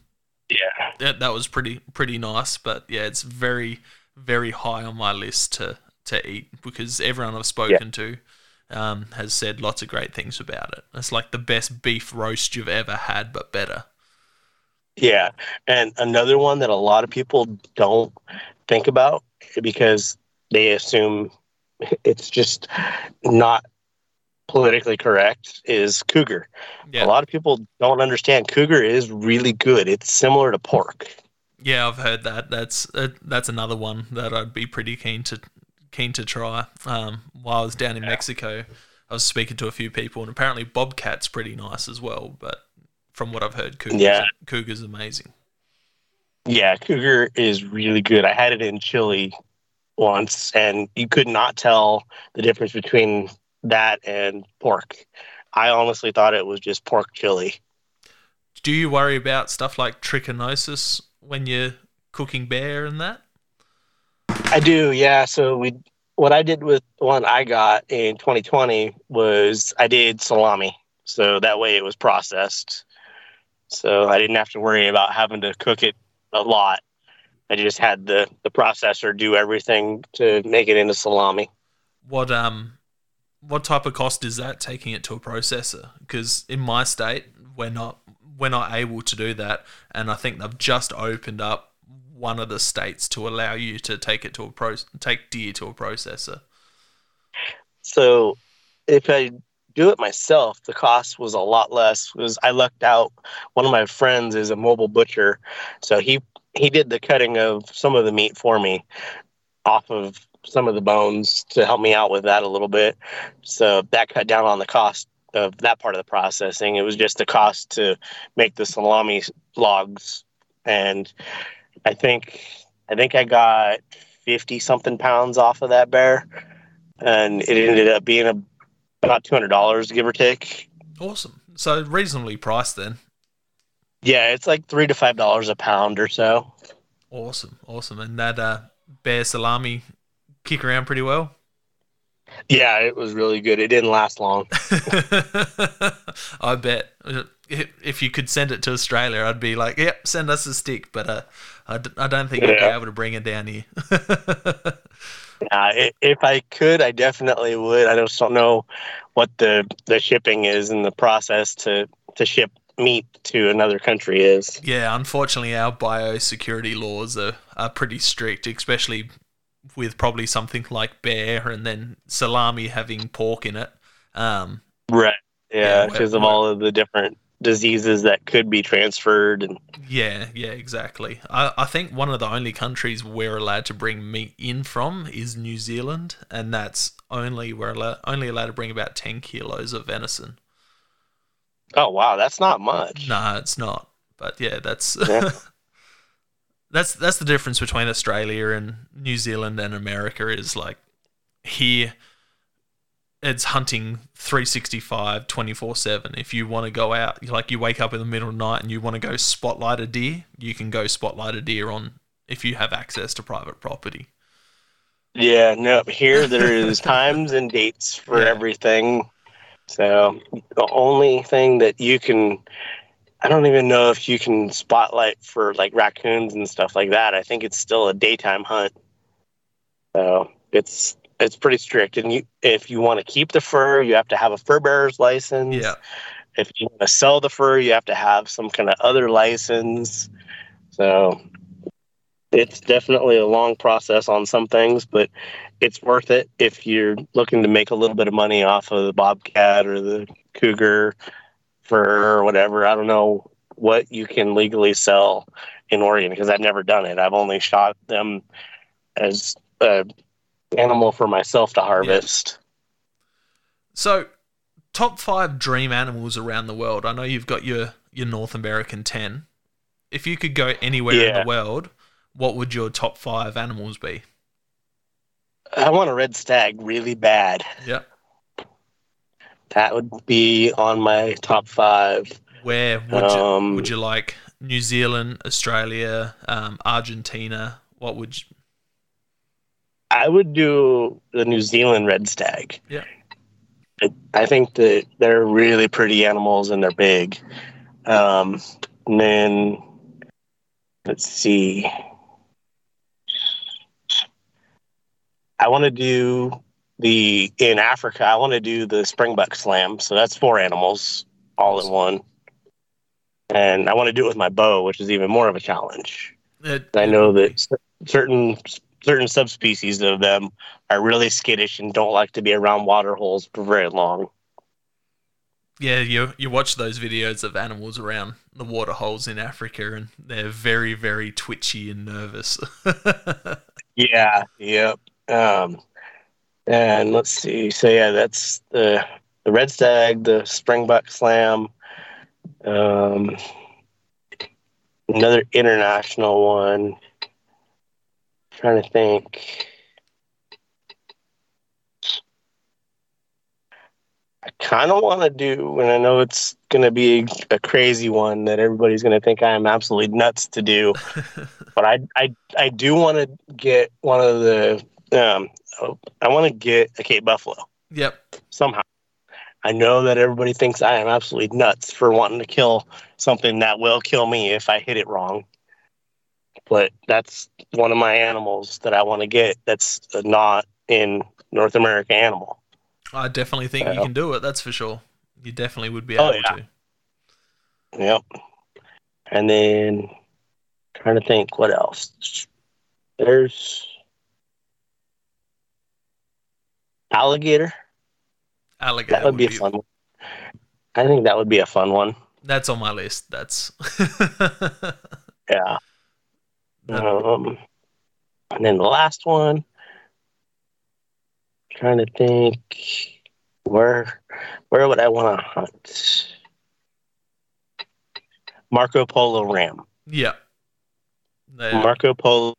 was pretty nice. But yeah, it's very, very high on my list to eat because everyone I've spoken to has said lots of great things about it. It's like the best beef roast you've ever had, but better. Yeah, and another one that a lot of people don't think about because they assume it's just not politically correct is cougar. Yeah. A lot of people don't understand cougar is really good. It's similar to pork. Yeah, I've heard that. That's another one that I'd be pretty keen to try. While I was down in Mexico, I was speaking to a few people, and apparently bobcat's pretty nice as well. But from what I've heard, cougar's amazing. Yeah, cougar is really good. I had it in Chile once, and you could not tell the difference between that and pork. I honestly thought it was just pork chili. Do you worry about stuff like trichinosis when you're cooking bear and that? I do, yeah. So what I did with the one I got in 2020 was I did salami. So that way it was processed. So I didn't have to worry about having to cook it a lot. I just had the processor do everything to make it into salami. What type of cost is that, taking it to a processor? Because in my state, we're not able to do that. And I think they've just opened up one of the states to allow you to take deer to a processor. So if I do it myself, the cost was a lot less. I lucked out. One of my friends is a mobile butcher, so he did the cutting of some of the meat for me off of some of the bones to help me out with that a little bit. So that cut down on the cost of that part of the processing. It was just the cost to make the salami logs, and I think I got 50 something pounds off of that bear, and it ended up being about $200, give or take. Awesome. So reasonably priced then. Yeah, it's like $3 to $5 a pound or so. Awesome. And that bear salami kick around pretty well? Yeah, it was really good. It didn't last long. I bet. If you could send it to Australia, I'd be like, yep, send us a stick. But I don't think I'd be able to bring it down here. If I could, I definitely would. I just don't know what the shipping is and the process to ship meat to another country is. Yeah, unfortunately, our biosecurity laws are pretty strict, especially with probably something like bear and then salami having pork in it. Right. Yeah, because of all of the different diseases that could be transferred. And yeah, exactly. I think one of the only countries we're allowed to bring meat in from is New Zealand, and that's only allowed to bring about 10 kilos of venison. Oh, wow, that's not much. No, it's not. But yeah, that's the difference between Australia and New Zealand and America is like here it's hunting 365, 24/7. If you want to go out, like you wake up in the middle of the night and you want to go spotlight a deer, you can go spotlight a deer if you have access to private property. Yeah, no, here there is times and dates for everything. So the only thing that you can, I don't even know if you can spotlight for like raccoons and stuff like that. I think it's still a daytime hunt. So it's pretty strict, and if you want to keep the fur, you have to have a fur bearer's license. Yeah. If you want to sell the fur, you have to have some kind of other license. So it's definitely a long process on some things, but it's worth it if you're looking to make a little bit of money off of the bobcat or the cougar fur or whatever. I don't know what you can legally sell in Oregon because I've never done it. I've only shot them as animal for myself to harvest. So top 5 dream animals around the world. I know you've got your North American 10. If you could go anywhere in the world, what would your top 5 animals be? I want a red stag really bad. Yeah. That would be on my top 5. Where would you like New Zealand, Australia, Argentina? What would you... I would do the New Zealand red stag. Yeah. I think that they're really pretty animals and they're big. And then, let's see. I want to do in Africa, I want to do the springbuck slam. So that's 4 animals all in one. And I want to do it with my bow, which is even more of a challenge. I know that certain subspecies of them are really skittish and don't like to be around water holes for very long. Yeah, you watch those videos of animals around the water holes in Africa, and they're very, very twitchy and nervous. Yeah, yep. And let's see. So yeah, that's the red stag, the springbuck slam, another international one. Trying to think. I kind of want to do, and I know it's going to be a crazy one that everybody's going to think I am absolutely nuts to do, but I do want to get one of the, I want to get a Cape buffalo. Yep. Somehow. I know that everybody thinks I am absolutely nuts for wanting to kill something that will kill me if I hit it wrong. But that's one of my animals that I want to get that's not in North America animal. I definitely think you can do it, that's for sure. You definitely would be able to. Yep. And then trying to think what else. There's alligator. Alligator. That would be a fun one. I think that would be a fun one. That's on my list. That's yeah. And then the last one. I'm trying to think where would I want to hunt? Marco Polo Ram. Yeah. Marco Polo.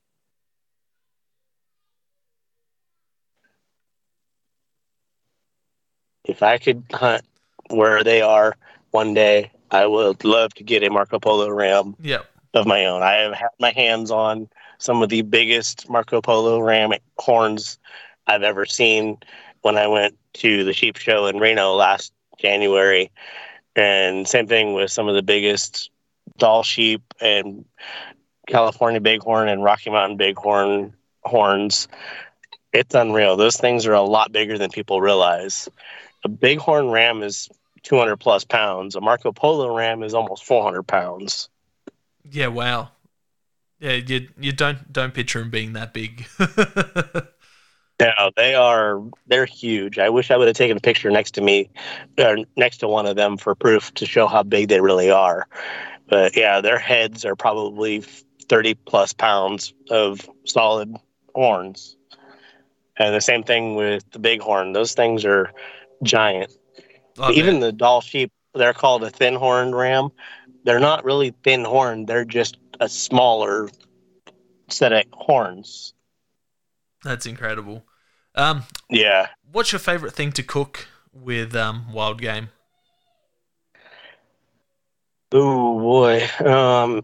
If I could hunt where they are one day, I would love to get a Marco Polo Ram of my own. I have had my hands on some of the biggest Marco Polo Ram horns I've ever seen when I went to the sheep show in Reno last January. And same thing with some of the biggest doll sheep and California bighorn and Rocky Mountain bighorn horns. It's unreal. Those things are a lot bigger than people realize. A bighorn ram is 200 plus pounds. A Marco Polo ram is almost 400 pounds. Yeah, wow. Yeah, you don't picture them being that big. No, they're huge. I wish I would have taken a picture next to one of them for proof to show how big they really are. But yeah, their heads are probably 30 plus pounds of solid horns. And the same thing with the bighorn. Those things are giant. Oh, even the doll sheep, they're called a thin-horned ram. They're not really thin-horned. They're just a smaller set of horns. That's incredible. Yeah. What's your favorite thing to cook with wild game? Oh, boy.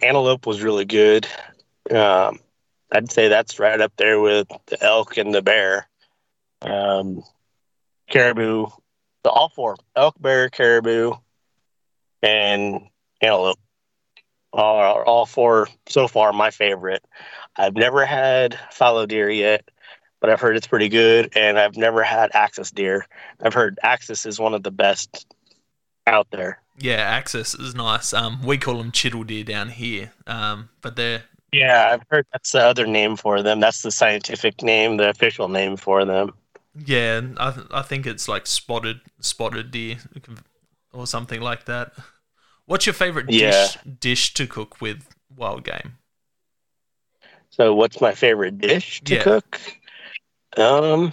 Antelope was really good. I'd say that's right up there with the elk and the bear. Caribou. All four. Elk, bear, caribou, and antelope are all four so far my favorite. I've never had fallow deer yet, but I've heard it's pretty good, and I've never had axis deer. I've heard axis is one of the best out there. Yeah, axis is nice. We call them chittle deer down here, but they're... Yeah, I've heard that's the other name for them. That's the scientific name, the official name for them. Yeah, I think it's like spotted deer or something like that. What's your favorite dish to cook with wild game? So what's my favorite dish to cook? I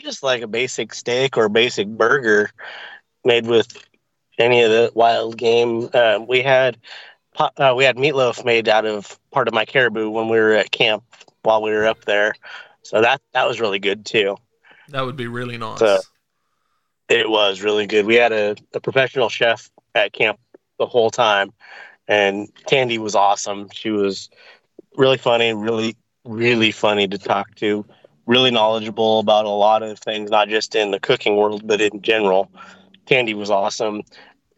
just like a basic steak or basic burger made with any of the wild game. We had meatloaf made out of part of my caribou when we were at camp while we were up there. So that was really good too. That would be really nice. So it was really good. We had a professional chef at camp the whole time, and Tandy was awesome. She was really funny, really, really funny to talk to, really knowledgeable about a lot of things, not just in the cooking world, but in general. Tandy was awesome.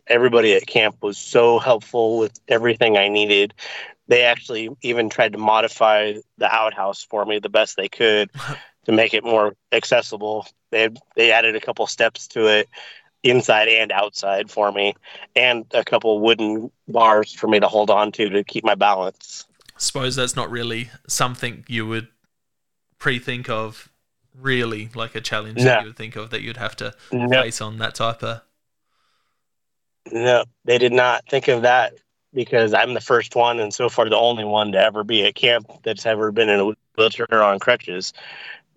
Everybody at camp was so helpful with everything I needed. They actually even tried to modify the outhouse for me the best they could to make it more accessible. They added a couple steps to it inside and outside for me, and a couple wooden bars for me to hold on to keep my balance. I suppose that's not really something you would pre-think of, really, like a challenge that you would think of that you'd have to face on that type of... No, they did not think of that, because I'm the first one and so far the only one to ever be at camp that's ever been in a wheelchair or on crutches.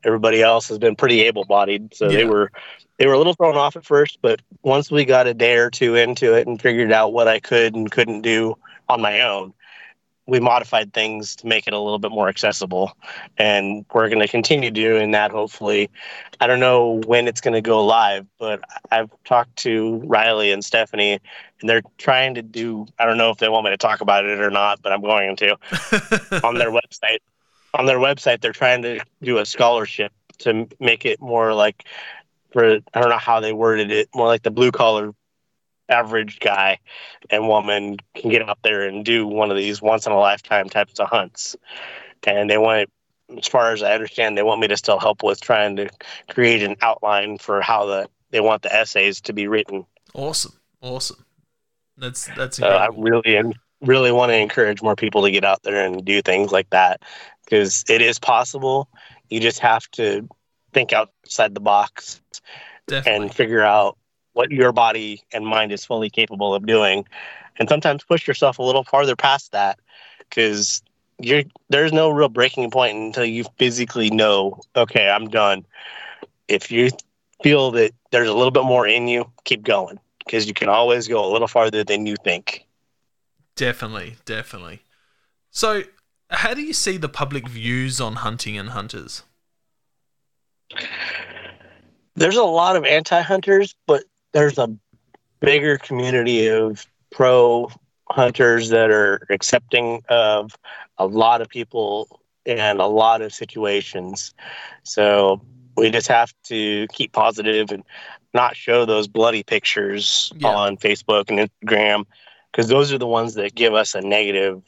Everybody else has been pretty able-bodied, so they were a little thrown off at first, but once we got a day or two into it and figured out what I could and couldn't do on my own, we modified things to make it a little bit more accessible, and we're going to continue doing that, hopefully. I don't know when it's going to go live, but I've talked to Riley and Stephanie, and they're trying to do... I don't know if they want me to talk about it or not, but I'm going to. On their website, they're trying to do a scholarship to make it more like... I don't know how they worded it. More like the blue-collar average guy and woman can get out there and do one of these once in a lifetime types of hunts. And they want, as far as I understand, they want me to still help with trying to create an outline for how they want the essays to be written. Awesome. That's so I really want to encourage more people to get out there and do things like that, because it is possible. You just have to think outside the box. Definitely. And figure out what your body and mind is fully capable of doing, and sometimes push yourself a little farther past that, because there's no real breaking point until you physically know, okay, I'm done. If you feel that there's a little bit more in you, keep going, because you can always go a little farther than you think. Definitely. So how do you see the public views on hunting and hunters? There's a lot of anti-hunters, but there's a bigger community of pro-hunters that are accepting of a lot of people and a lot of situations. So we just have to keep positive and not show those bloody pictures on Facebook and Instagram, because those are the ones that give us a negative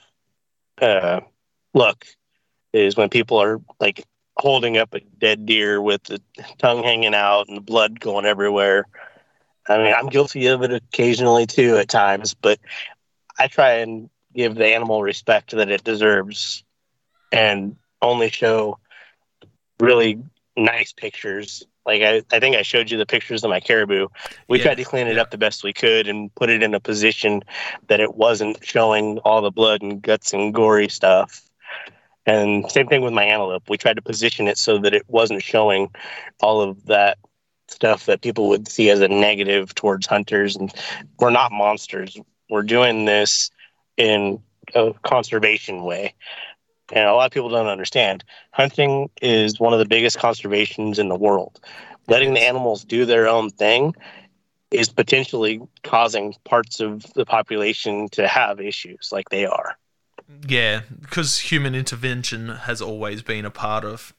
look, is when people are like holding up a dead deer with the tongue hanging out and the blood going everywhere. I mean, I'm guilty of it occasionally too at times, but I try and give the animal respect that it deserves and only show really nice pictures. Like I think I showed you the pictures of my caribou. We tried to clean it up the best we could and put it in a position that it wasn't showing all the blood and guts and gory stuff. And same thing with my antelope. We tried to position it so that it wasn't showing all of that stuff that people would see as a negative towards hunters. And we're not monsters. We're doing this in a conservation way. And a lot of people don't understand. Hunting is one of the biggest conservations in the world. Letting the animals do their own thing is potentially causing parts of the population to have issues like they are. Yeah, because human intervention has always been a part of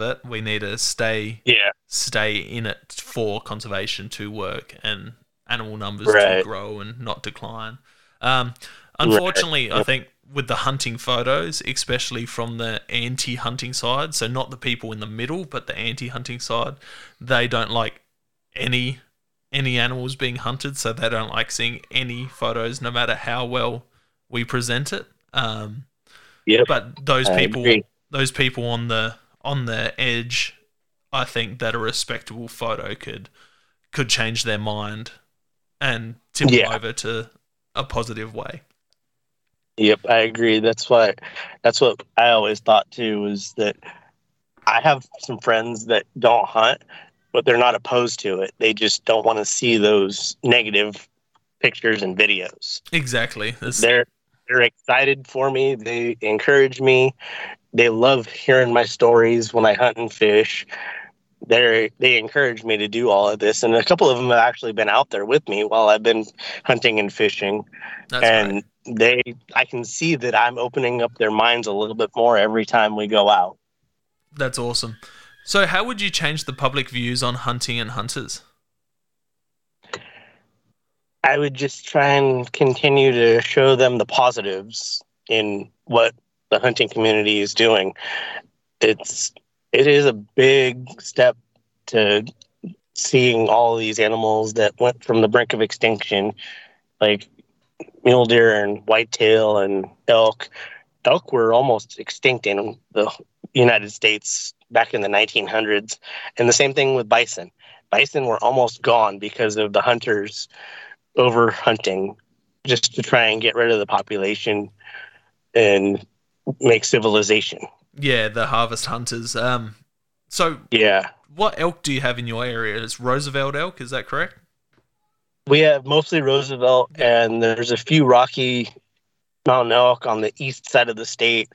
it. We need to stay in it for conservation to work and animal numbers to grow and not decline. Unfortunately, I think with the hunting photos, especially from the anti-hunting side, so not the people in the middle, but the anti-hunting side, they don't like any animals being hunted, so they don't like seeing any photos, no matter how well we present it. But those people on the edge, I think that a respectable photo could change their mind and tip them over to a positive way. Yep, I agree. That's what I always thought too, is that I have some friends that don't hunt, but they're not opposed to it. They just don't want to see those negative pictures and videos. Exactly. They're excited for me. They encourage me. They love hearing my stories when I hunt and fish. They encourage me to do all of this. And a couple of them have actually been out there with me while I've been hunting and fishing. That's and right. I can see that I'm opening up their minds a little bit more every time we go out. That's awesome. So how would you change the public views on hunting and hunters? I would just try and continue to show them the positives in what the hunting community is doing. It is a big step to seeing all these animals that went from the brink of extinction, like mule deer and whitetail and elk. Elk were almost extinct in the United States back in the 1900s. And the same thing with bison. Bison were almost gone because of the hunters over hunting, just to try and get rid of the population and make civilization. Yeah, the harvest hunters. What elk do you have in your area? It's Roosevelt elk, is that correct? We have mostly Roosevelt, and there's a few Rocky Mountain elk on the east side of the state.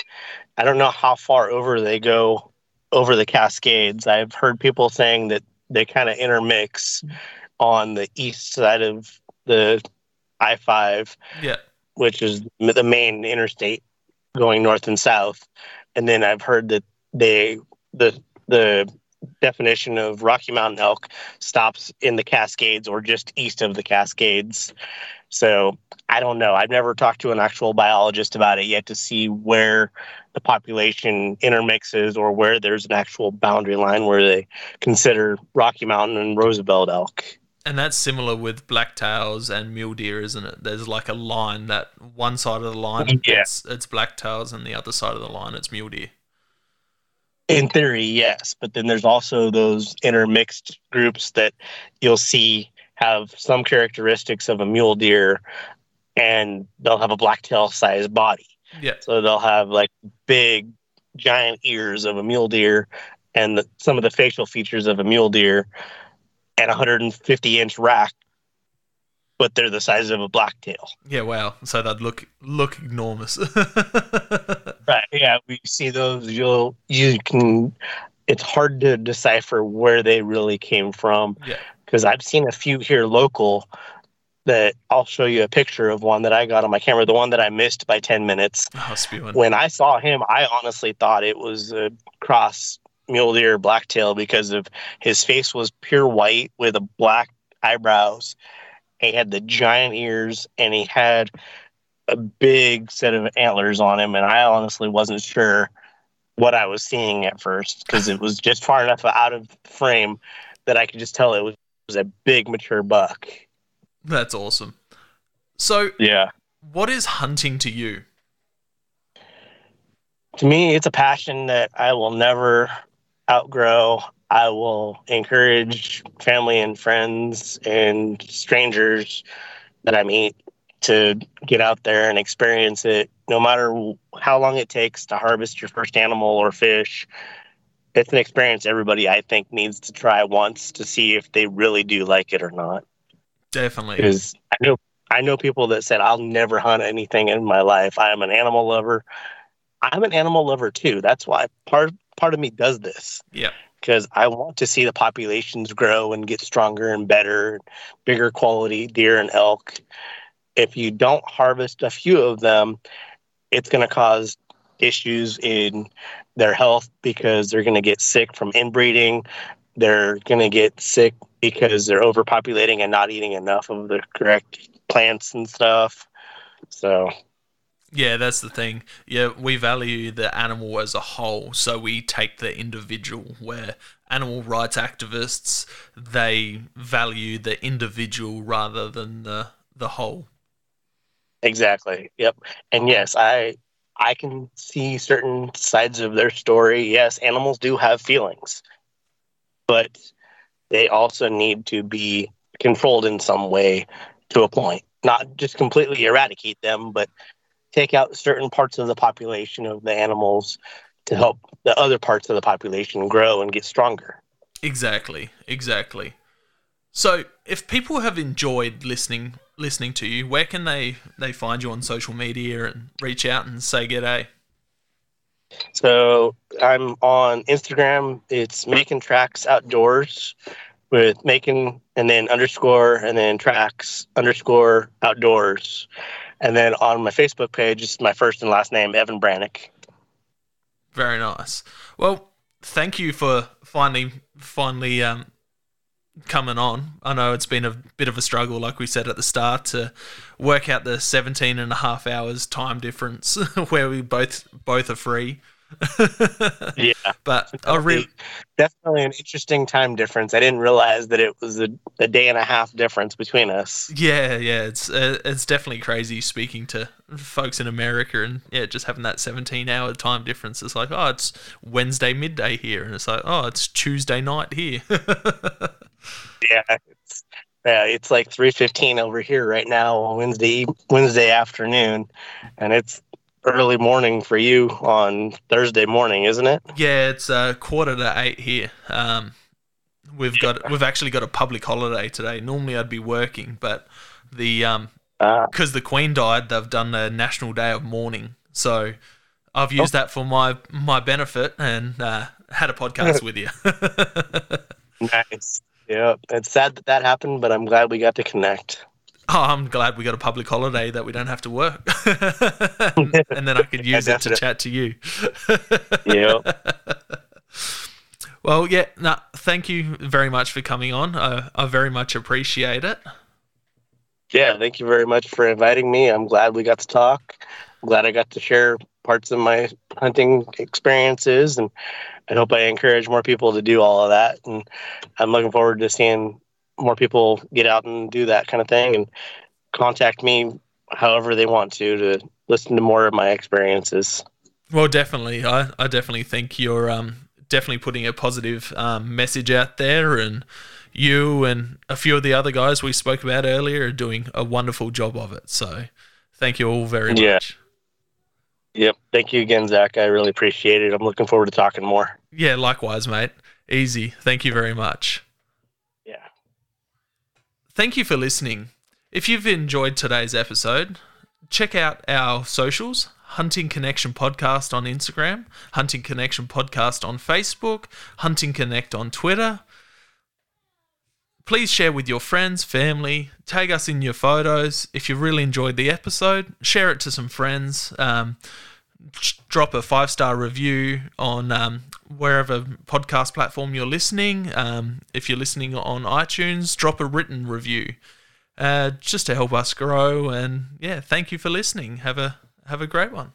I don't know how far over they go over the Cascades. I've heard people saying that they kind of intermix on the east side of the I-5, which is the main interstate going north and south. And then I've heard that the definition of Rocky Mountain elk stops in the Cascades or just east of the Cascades. So I don't know. I've never talked to an actual biologist about it yet to see where the population intermixes or where there's an actual boundary line where they consider Rocky Mountain and Roosevelt elk. And that's similar with blacktails and mule deer, isn't it? There's like a line that one side of the line, yeah, it's blacktails, and the other side of the line, it's mule deer. In theory, yes. But then there's also those intermixed groups that you'll see have some characteristics of a mule deer, and they'll have a blacktail-sized body. Yeah. So they'll have like big, giant ears of a mule deer, and some of the facial features of a mule deer, and 150-inch rack, but they're the size of a blacktail. Yeah, wow. So that'd look enormous. Right. Yeah, we see those. It's hard to decipher where they really came from. Yeah. Because I've seen a few here local that I'll show you a picture of one that I got on my camera, the one that I missed by 10 minutes. Oh, when I saw him, I honestly thought it was a cross mule deer blacktail because of his face was pure white with a black eyebrows. He had the giant ears and he had a big set of antlers on him. And I honestly wasn't sure what I was seeing at first because it was just far enough out of frame that I could just tell it was a big mature buck. That's awesome. So yeah, what is hunting to you? To me, it's a passion that I will never outgrow. I will encourage family and friends and strangers that I meet to get out there and experience it. No matter how long it takes to harvest your first animal or fish, it's an experience everybody, I think, needs to try once to see if they really do like it or not. Definitely. Because I know people that said, I'll never hunt anything in my life. I am an animal lover. I'm an animal lover too. That's why part of me does this. Yeah. Because I want to see the populations grow and get stronger and better, bigger quality deer and elk. If you don't harvest a few of them, it's going to cause issues in their health because they're going to get sick from inbreeding. They're going to get sick because they're overpopulating and not eating enough of the correct plants and stuff. So, yeah, that's the thing. Yeah, we value the animal as a whole, so we take the individual, where animal rights activists, they value the individual rather than the whole. Exactly. Yep. And yes, I can see certain sides of their story. Yes, animals do have feelings, but they also need to be controlled in some way to a point. Not just completely eradicate them, but take out certain parts of the population of the animals to help the other parts of the population grow and get stronger. Exactly. So if people have enjoyed listening to you, where can they find you on social media and reach out and say g'day? So I'm on Instagram. It's Making Tracks Outdoors with Making and then underscore and then Tracks underscore Outdoors. And then on my Facebook page, it's my first and last name, Evan Brannock. Very nice. Well, thank you for finally coming on. I know it's been a bit of a struggle, like we said at the start, to work out the 17 and a half hours time difference where we both are free. Yeah. But definitely an interesting time difference. I didn't realize that it was a day and a half difference between us. Yeah. It's definitely crazy speaking to folks in America and just having that 17-hour time difference. It's like, oh, it's Wednesday midday here, and it's like, oh, it's Tuesday night here. It's like 3:15 over here right now on Wednesday afternoon, and it's early morning for you on Thursday morning, isn't it? Yeah, it's 7:45 here. We've actually got a public holiday today. Normally I'd be working, but because the Queen died, they've done a National Day of Mourning. So I've used that for my benefit and had a podcast with you. Nice. Yeah, it's sad that happened, but I'm glad we got to connect. Oh, I'm glad we got a public holiday that we don't have to work. And then I could use it to chat to you. Yeah. Well, thank you very much for coming on. I very much appreciate it. Yeah, thank you very much for inviting me. I'm glad we got to talk. I'm glad I got to share parts of my hunting experiences, and I hope I encourage more people to do all of that. And I'm looking forward to seeing more people get out and do that kind of thing and contact me however they want to listen to more of my experiences. Well, definitely. I definitely think you're definitely putting a positive message out there, and you and a few of the other guys we spoke about earlier are doing a wonderful job of it. So thank you all very much. Yep. Thank you again, Zach. I really appreciate it. I'm looking forward to talking more. Yeah, likewise, mate. Easy. Thank you very much. Yeah. Thank you for listening. If you've enjoyed today's episode, check out our socials, Hunting Connection Podcast on Instagram, Hunting Connection Podcast on Facebook, Hunting Connect on Twitter. Please share with your friends, family, tag us in your photos. If you really enjoyed the episode, share it to some friends. Drop a 5-star review on wherever podcast platform you're listening. If you're listening on iTunes, drop a written review just to help us grow. And yeah, thank you for listening. Have a great one.